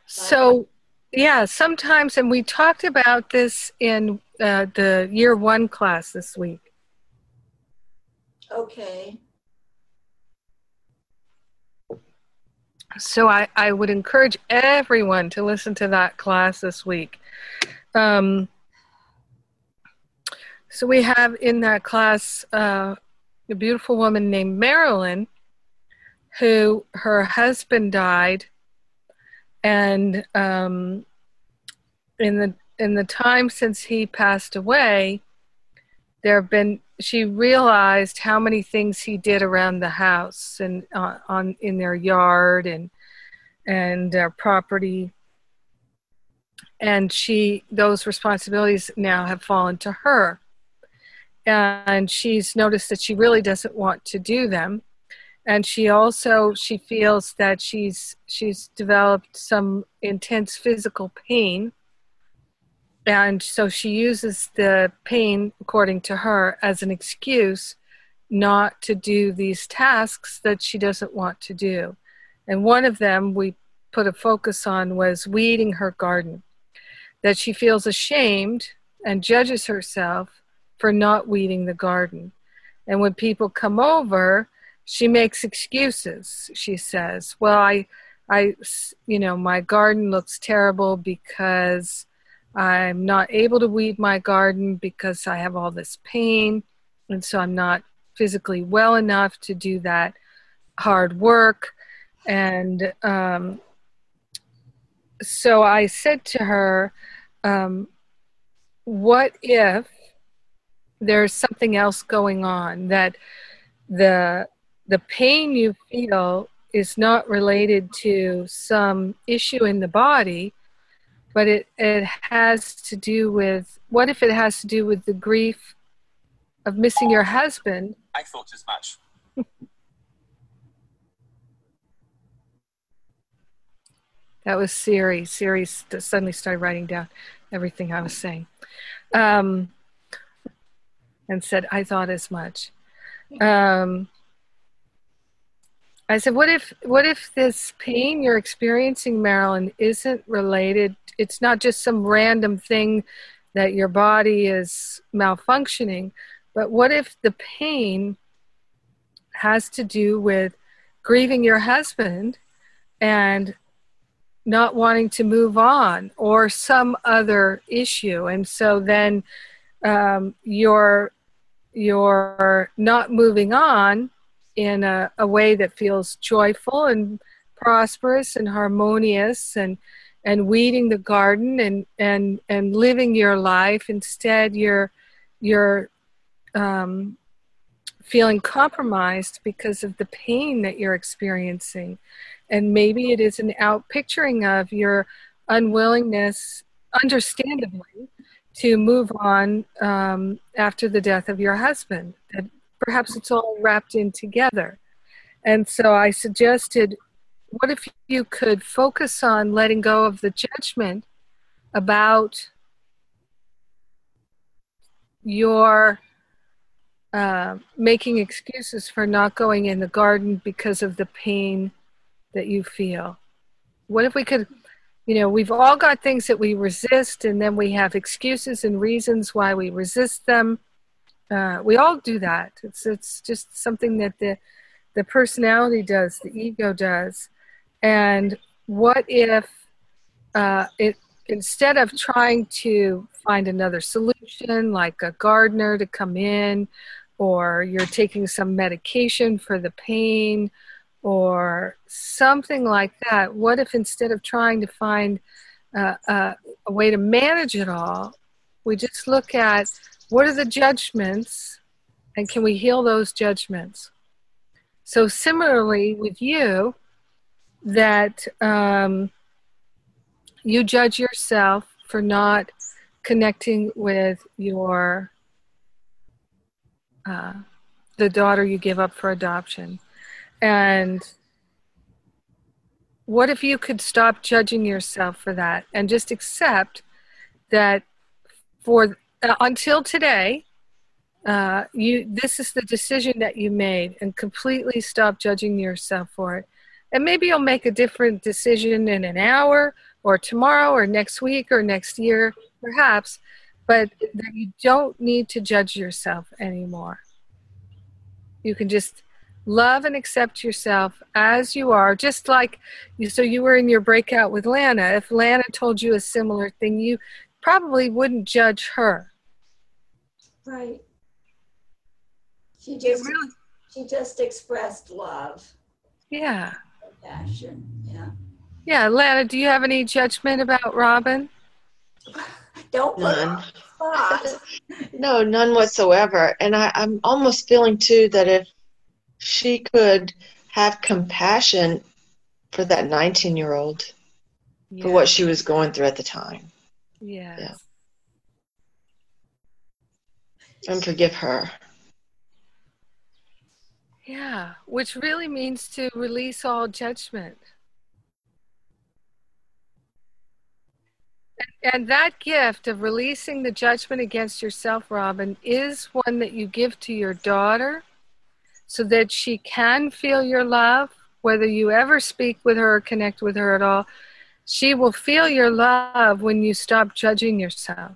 So... yeah, sometimes, and we talked about this in uh, the year one class this week. Okay. So I, I would encourage everyone to listen to that class this week. Um, so we have in that class uh, a beautiful woman named Marilyn, who her husband died. And um, in the in the time since he passed away, there have been. She realized how many things he did around the house and uh, on in their yard and and their property. And she those responsibilities now have fallen to her, and she's noticed that she really doesn't want to do them. And she also, she feels that she's she's developed some intense physical pain. And so she uses the pain, according to her, as an excuse not to do these tasks that she doesn't want to do. And one of them we put a focus on was weeding her garden. That she feels ashamed and judges herself for not weeding the garden. And when people come over, she makes excuses. She says, well, I, I, you know, my garden looks terrible because I'm not able to weed my garden because I have all this pain. And so I'm not physically well enough to do that hard work. And um, so I said to her, um, what if there's something else going on, that the the pain you feel is not related to some issue in the body, but it, it has to do with, what if it has to do with the grief of missing your husband? I thought as much. That was Siri. Siri suddenly started writing down everything I was saying. Um, and said, I thought as much. Um, I said, what if what if this pain you're experiencing, Marilyn, isn't related? It's not just some random thing that your body is malfunctioning, but what if the pain has to do with grieving your husband and not wanting to move on, or some other issue? And so then um, you're, you're not moving on in a, a way that feels joyful and prosperous and harmonious, and, and weeding the garden and, and, and living your life. Instead, you're, you're um, feeling compromised because of the pain that you're experiencing. And maybe it is an out-picturing of your unwillingness, understandably, to move on um, after the death of your husband. That perhaps it's all wrapped in together. And so I suggested, what if you could focus on letting go of the judgment about your uh, making excuses for not going in the garden because of the pain that you feel? What if we could, you know, we've all got things that we resist, and then we have excuses and reasons why we resist them. Uh, we all do that. It's it's just something that the the personality does, the ego does. And what if uh, it instead of trying to find another solution, like a gardener to come in, or you're taking some medication for the pain, or something like that, what if instead of trying to find uh, uh, a way to manage it all, we just look at what are the judgments, and can we heal those judgments? So similarly with you, that um, you judge yourself for not connecting with your uh, the daughter you give up for adoption. And what if you could stop judging yourself for that, and just accept that for uh, until today, uh, you this is the decision that you made, and completely stop judging yourself for it. And maybe you'll make a different decision in an hour, or tomorrow, or next week, or next year, perhaps, but that you don't need to judge yourself anymore. You can just love and accept yourself as you are, just like you. So you were in your breakout with Lana. If Lana told you a similar thing, you probably wouldn't judge her. Right. She just, really, she just expressed love. Yeah. Compassion. Yeah. Yeah, Lana, do you have any judgment about Robin? Don't none. No, none whatsoever. And I, I'm almost feeling too that if she could have compassion for that nineteen-year-old, yeah, for what she was going through at the time. Yes. Yeah. And forgive her. Yeah, which really means to release all judgment. And, and that gift of releasing the judgment against yourself, Robin, is one that you give to your daughter, so that she can feel your love, whether you ever speak with her or connect with her at all. She will feel your love when you stop judging yourself.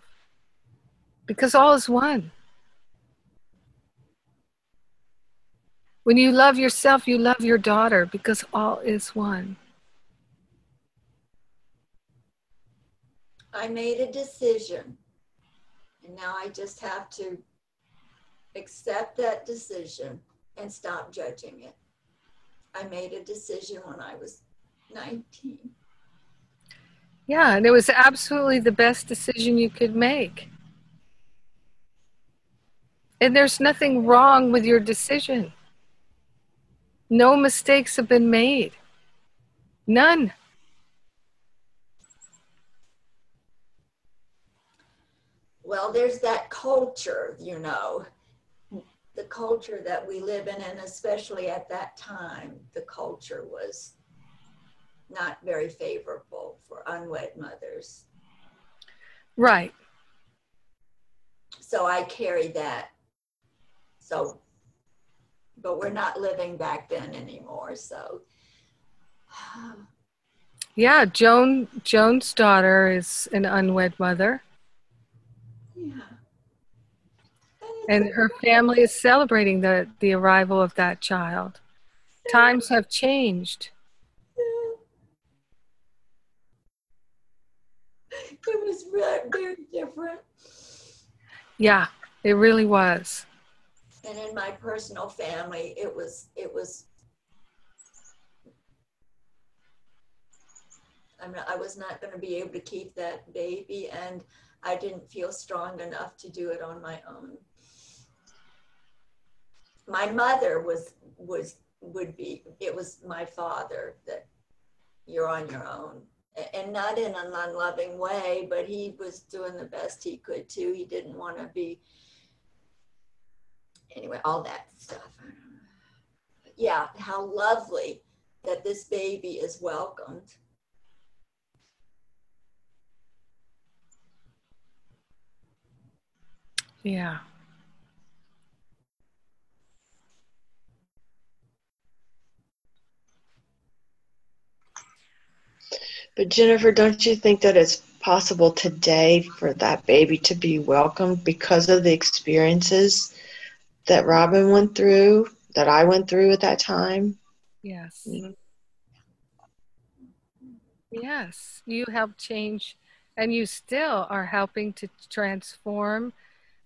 because all is one. When you love yourself, you love your daughter because all is one. I made a decision, and now I just have to accept that decision and stop judging it. I made a decision when I was nineteen. Yeah, and it was absolutely the best decision you could make. And there's nothing wrong with your decision. No mistakes have been made. None. Well, there's that culture, you know, the culture that we live in, and especially at that time, the culture was not very favorable for unwed mothers. Right. So I carry that. So, but we're not living back then anymore, so. Yeah, Joan, Joan's daughter is an unwed mother. Yeah. And her family is celebrating the, the arrival of that child. Times have changed. It was very different. Yeah, it really was. And in my personal family, it was, it was, I'm not, I was not going to be able to keep that baby, and I didn't feel strong enough to do it on my own. My mother was, was, would be, it was my father that you're on your own, and not in an unloving way, but he was doing the best he could too. He didn't want to be, anyway, all that stuff. Yeah, how lovely that this baby is welcomed. Yeah. But Jennifer, don't you think that it's possible today for that baby to be welcomed because of the experiences that Robin went through, that I went through at that time? Yes. Mm-hmm. Yes, you helped change, and you still are helping to transform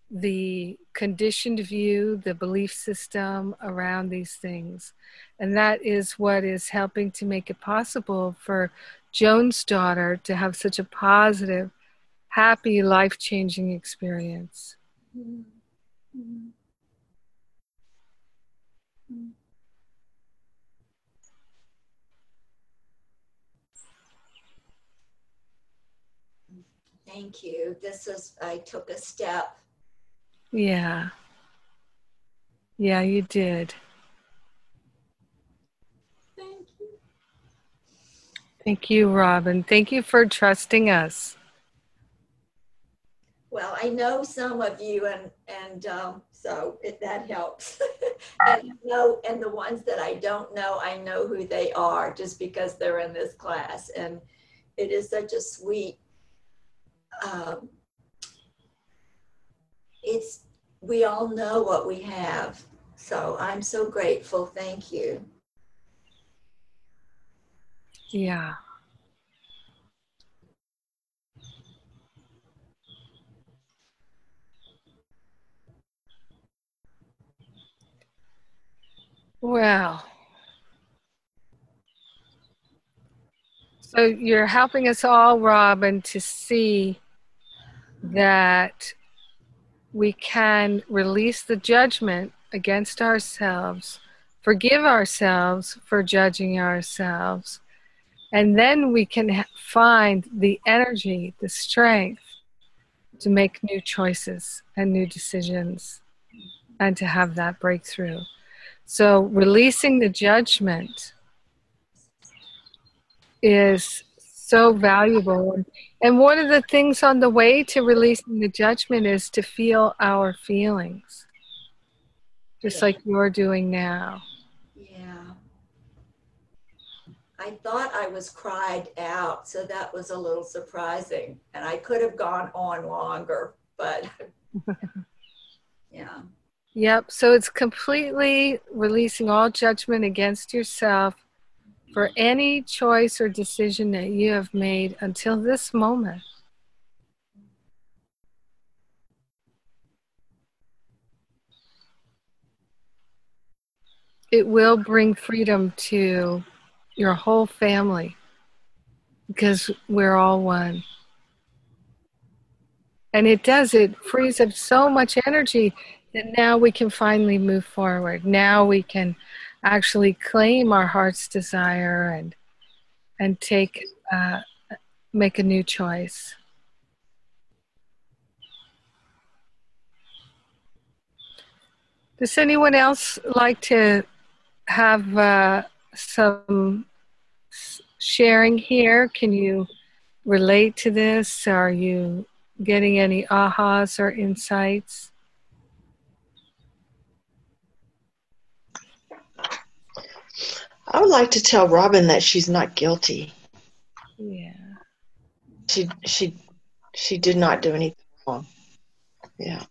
the conditioned view, the belief system around these things. And that is what is helping to make it possible for Joan's daughter to have such a positive, happy, life-changing experience. Thank you. This was, I took a step. Yeah. Yeah, you did. Thank you, Robin. Thank you for trusting us. Well, I know some of you, and and um, so it, that helps. and, know, and the ones that I don't know, I know who they are just because they're in this class. And it is such a sweet, um, it's, we all know what we have. So I'm so grateful. Thank you. Yeah. Well, so you're helping us all, Robin, to see that we can release the judgment against ourselves, forgive ourselves for judging ourselves. And then we can find the energy, the strength to make new choices and new decisions and to have that breakthrough. So releasing the judgment is so valuable. And one of the things on the way to releasing the judgment is to feel our feelings, just like you're doing now. I thought I was cried out, so that was a little surprising. And I could have gone on longer, but Yeah. Yep. So it's completely releasing all judgment against yourself for any choice or decision that you have made until this moment. It will bring freedom to your whole family because we're all one. And it does, it frees up so much energy that now we can finally move forward. Now we can actually claim our heart's desire and and take uh, make a new choice. Does anyone else like to have uh, some sharing here? Can you relate to this? Are you getting any ahas or insights? I would like to tell Robin that she's not guilty. Yeah. She she she did not do anything wrong. Yeah.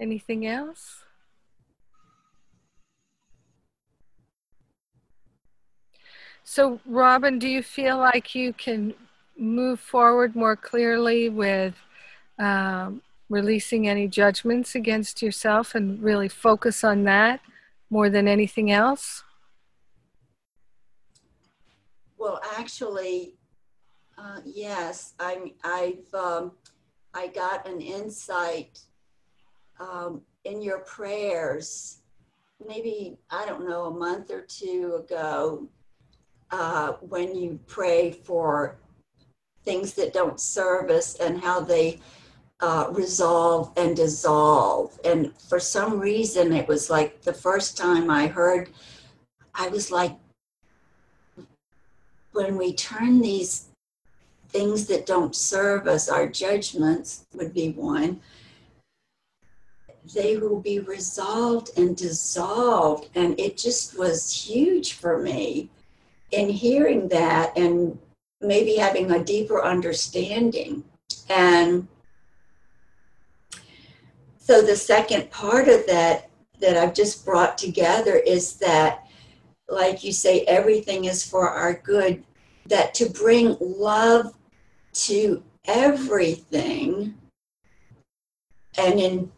Anything else? So, Robin, do you feel like you can move forward more clearly with um, releasing any judgments against yourself and really focus on that more than anything else? Well, actually, uh, yes. I'm, I've um, I got an insight. Um, in your prayers, maybe, I don't know, a month or two ago, uh, when you pray for things that don't serve us and how they uh, resolve and dissolve. And for some reason, it was like the first time I heard, I was like, when we turn these things that don't serve us, our judgments would be one, they will be resolved and dissolved. And it just was huge for me in hearing that and maybe having a deeper understanding. And so the second part of that that I've just brought together is that, like you say, everything is for our good, that to bring love to everything and in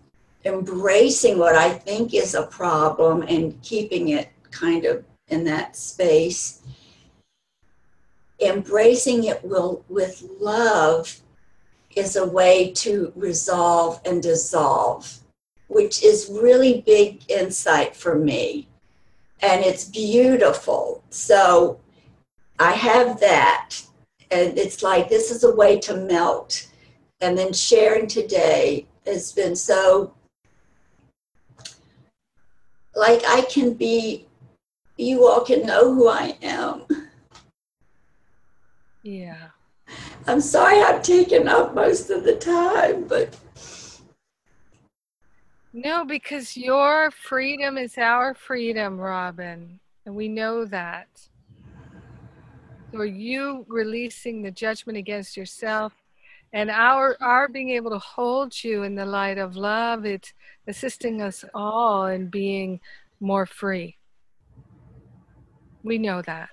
embracing what I think is a problem and keeping it kind of in that space, embracing it will, with love is a way to resolve and dissolve, which is really big insight for me. And it's beautiful. So I have that. And it's like, this is a way to melt. And then sharing today has been so, like I can be, you all can know who I am. Yeah. I'm sorry I've taken up most of the time, but. No, because your freedom is our freedom, Robin. And we know that. So you releasing the judgment against yourself and our, our being able to hold you in the light of love, it's assisting us all in being more free. We know that.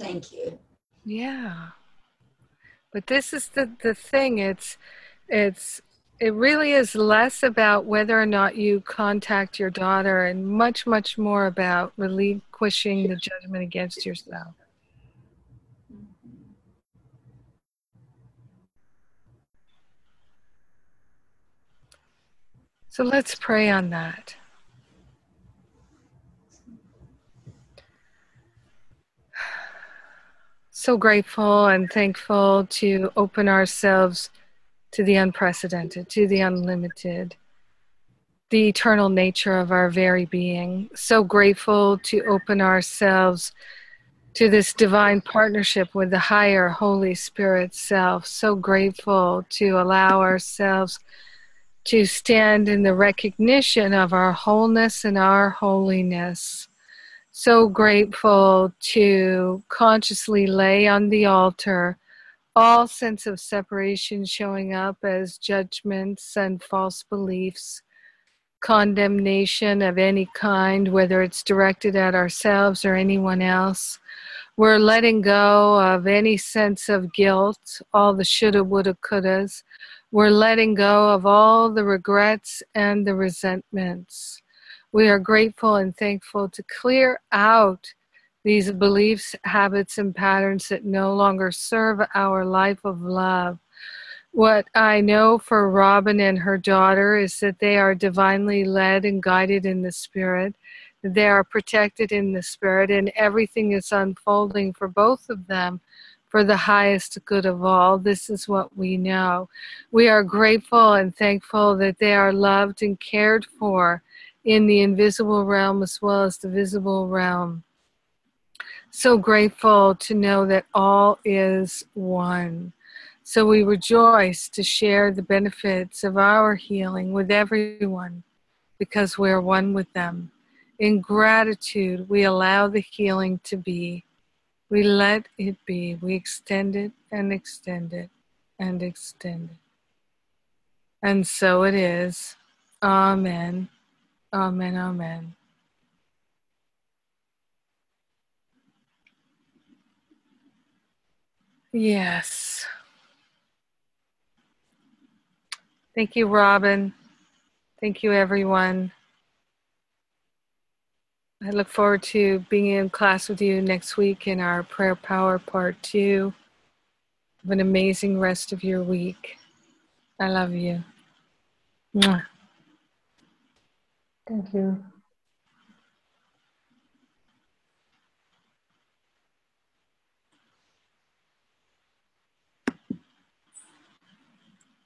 Thank you. Yeah. But this is the, the thing, it's it's it really is less about whether or not you contact your daughter and much, much more about relinquishing the judgment against yourself. So let's pray on that. So grateful and thankful to open ourselves to the unprecedented, to the unlimited, the eternal nature of our very being. So grateful to open ourselves to this divine partnership with the higher Holy Spirit self. So grateful to allow ourselves to stand in the recognition of our wholeness and our holiness. So grateful to consciously lay on the altar all sense of separation showing up as judgments and false beliefs, condemnation of any kind, whether it's directed at ourselves or anyone else. We're letting go of any sense of guilt, all the shoulda, woulda, couldas. We're letting go of all the regrets and the resentments. We are grateful and thankful to clear out these beliefs, habits, and patterns that no longer serve our life of love. What I know for Robin and her daughter is that they are divinely led and guided in the Spirit. They are protected in the Spirit, and everything is unfolding for both of them for the highest good of all. This is what we know. We are grateful and thankful that they are loved and cared for in the invisible realm as well as the visible realm. So grateful to know that all is one. So we rejoice to share the benefits of our healing with everyone because we're one with them. In gratitude, we allow the healing to be. We let it be. We extend it and extend it and extend it. And so it is. Amen. Amen. Amen. Yes. Thank you, Robin. Thank you, everyone. I look forward to being in class with you next week in our Prayer Power Part two. Have an amazing rest of your week. I love you. Mwah. Thank you.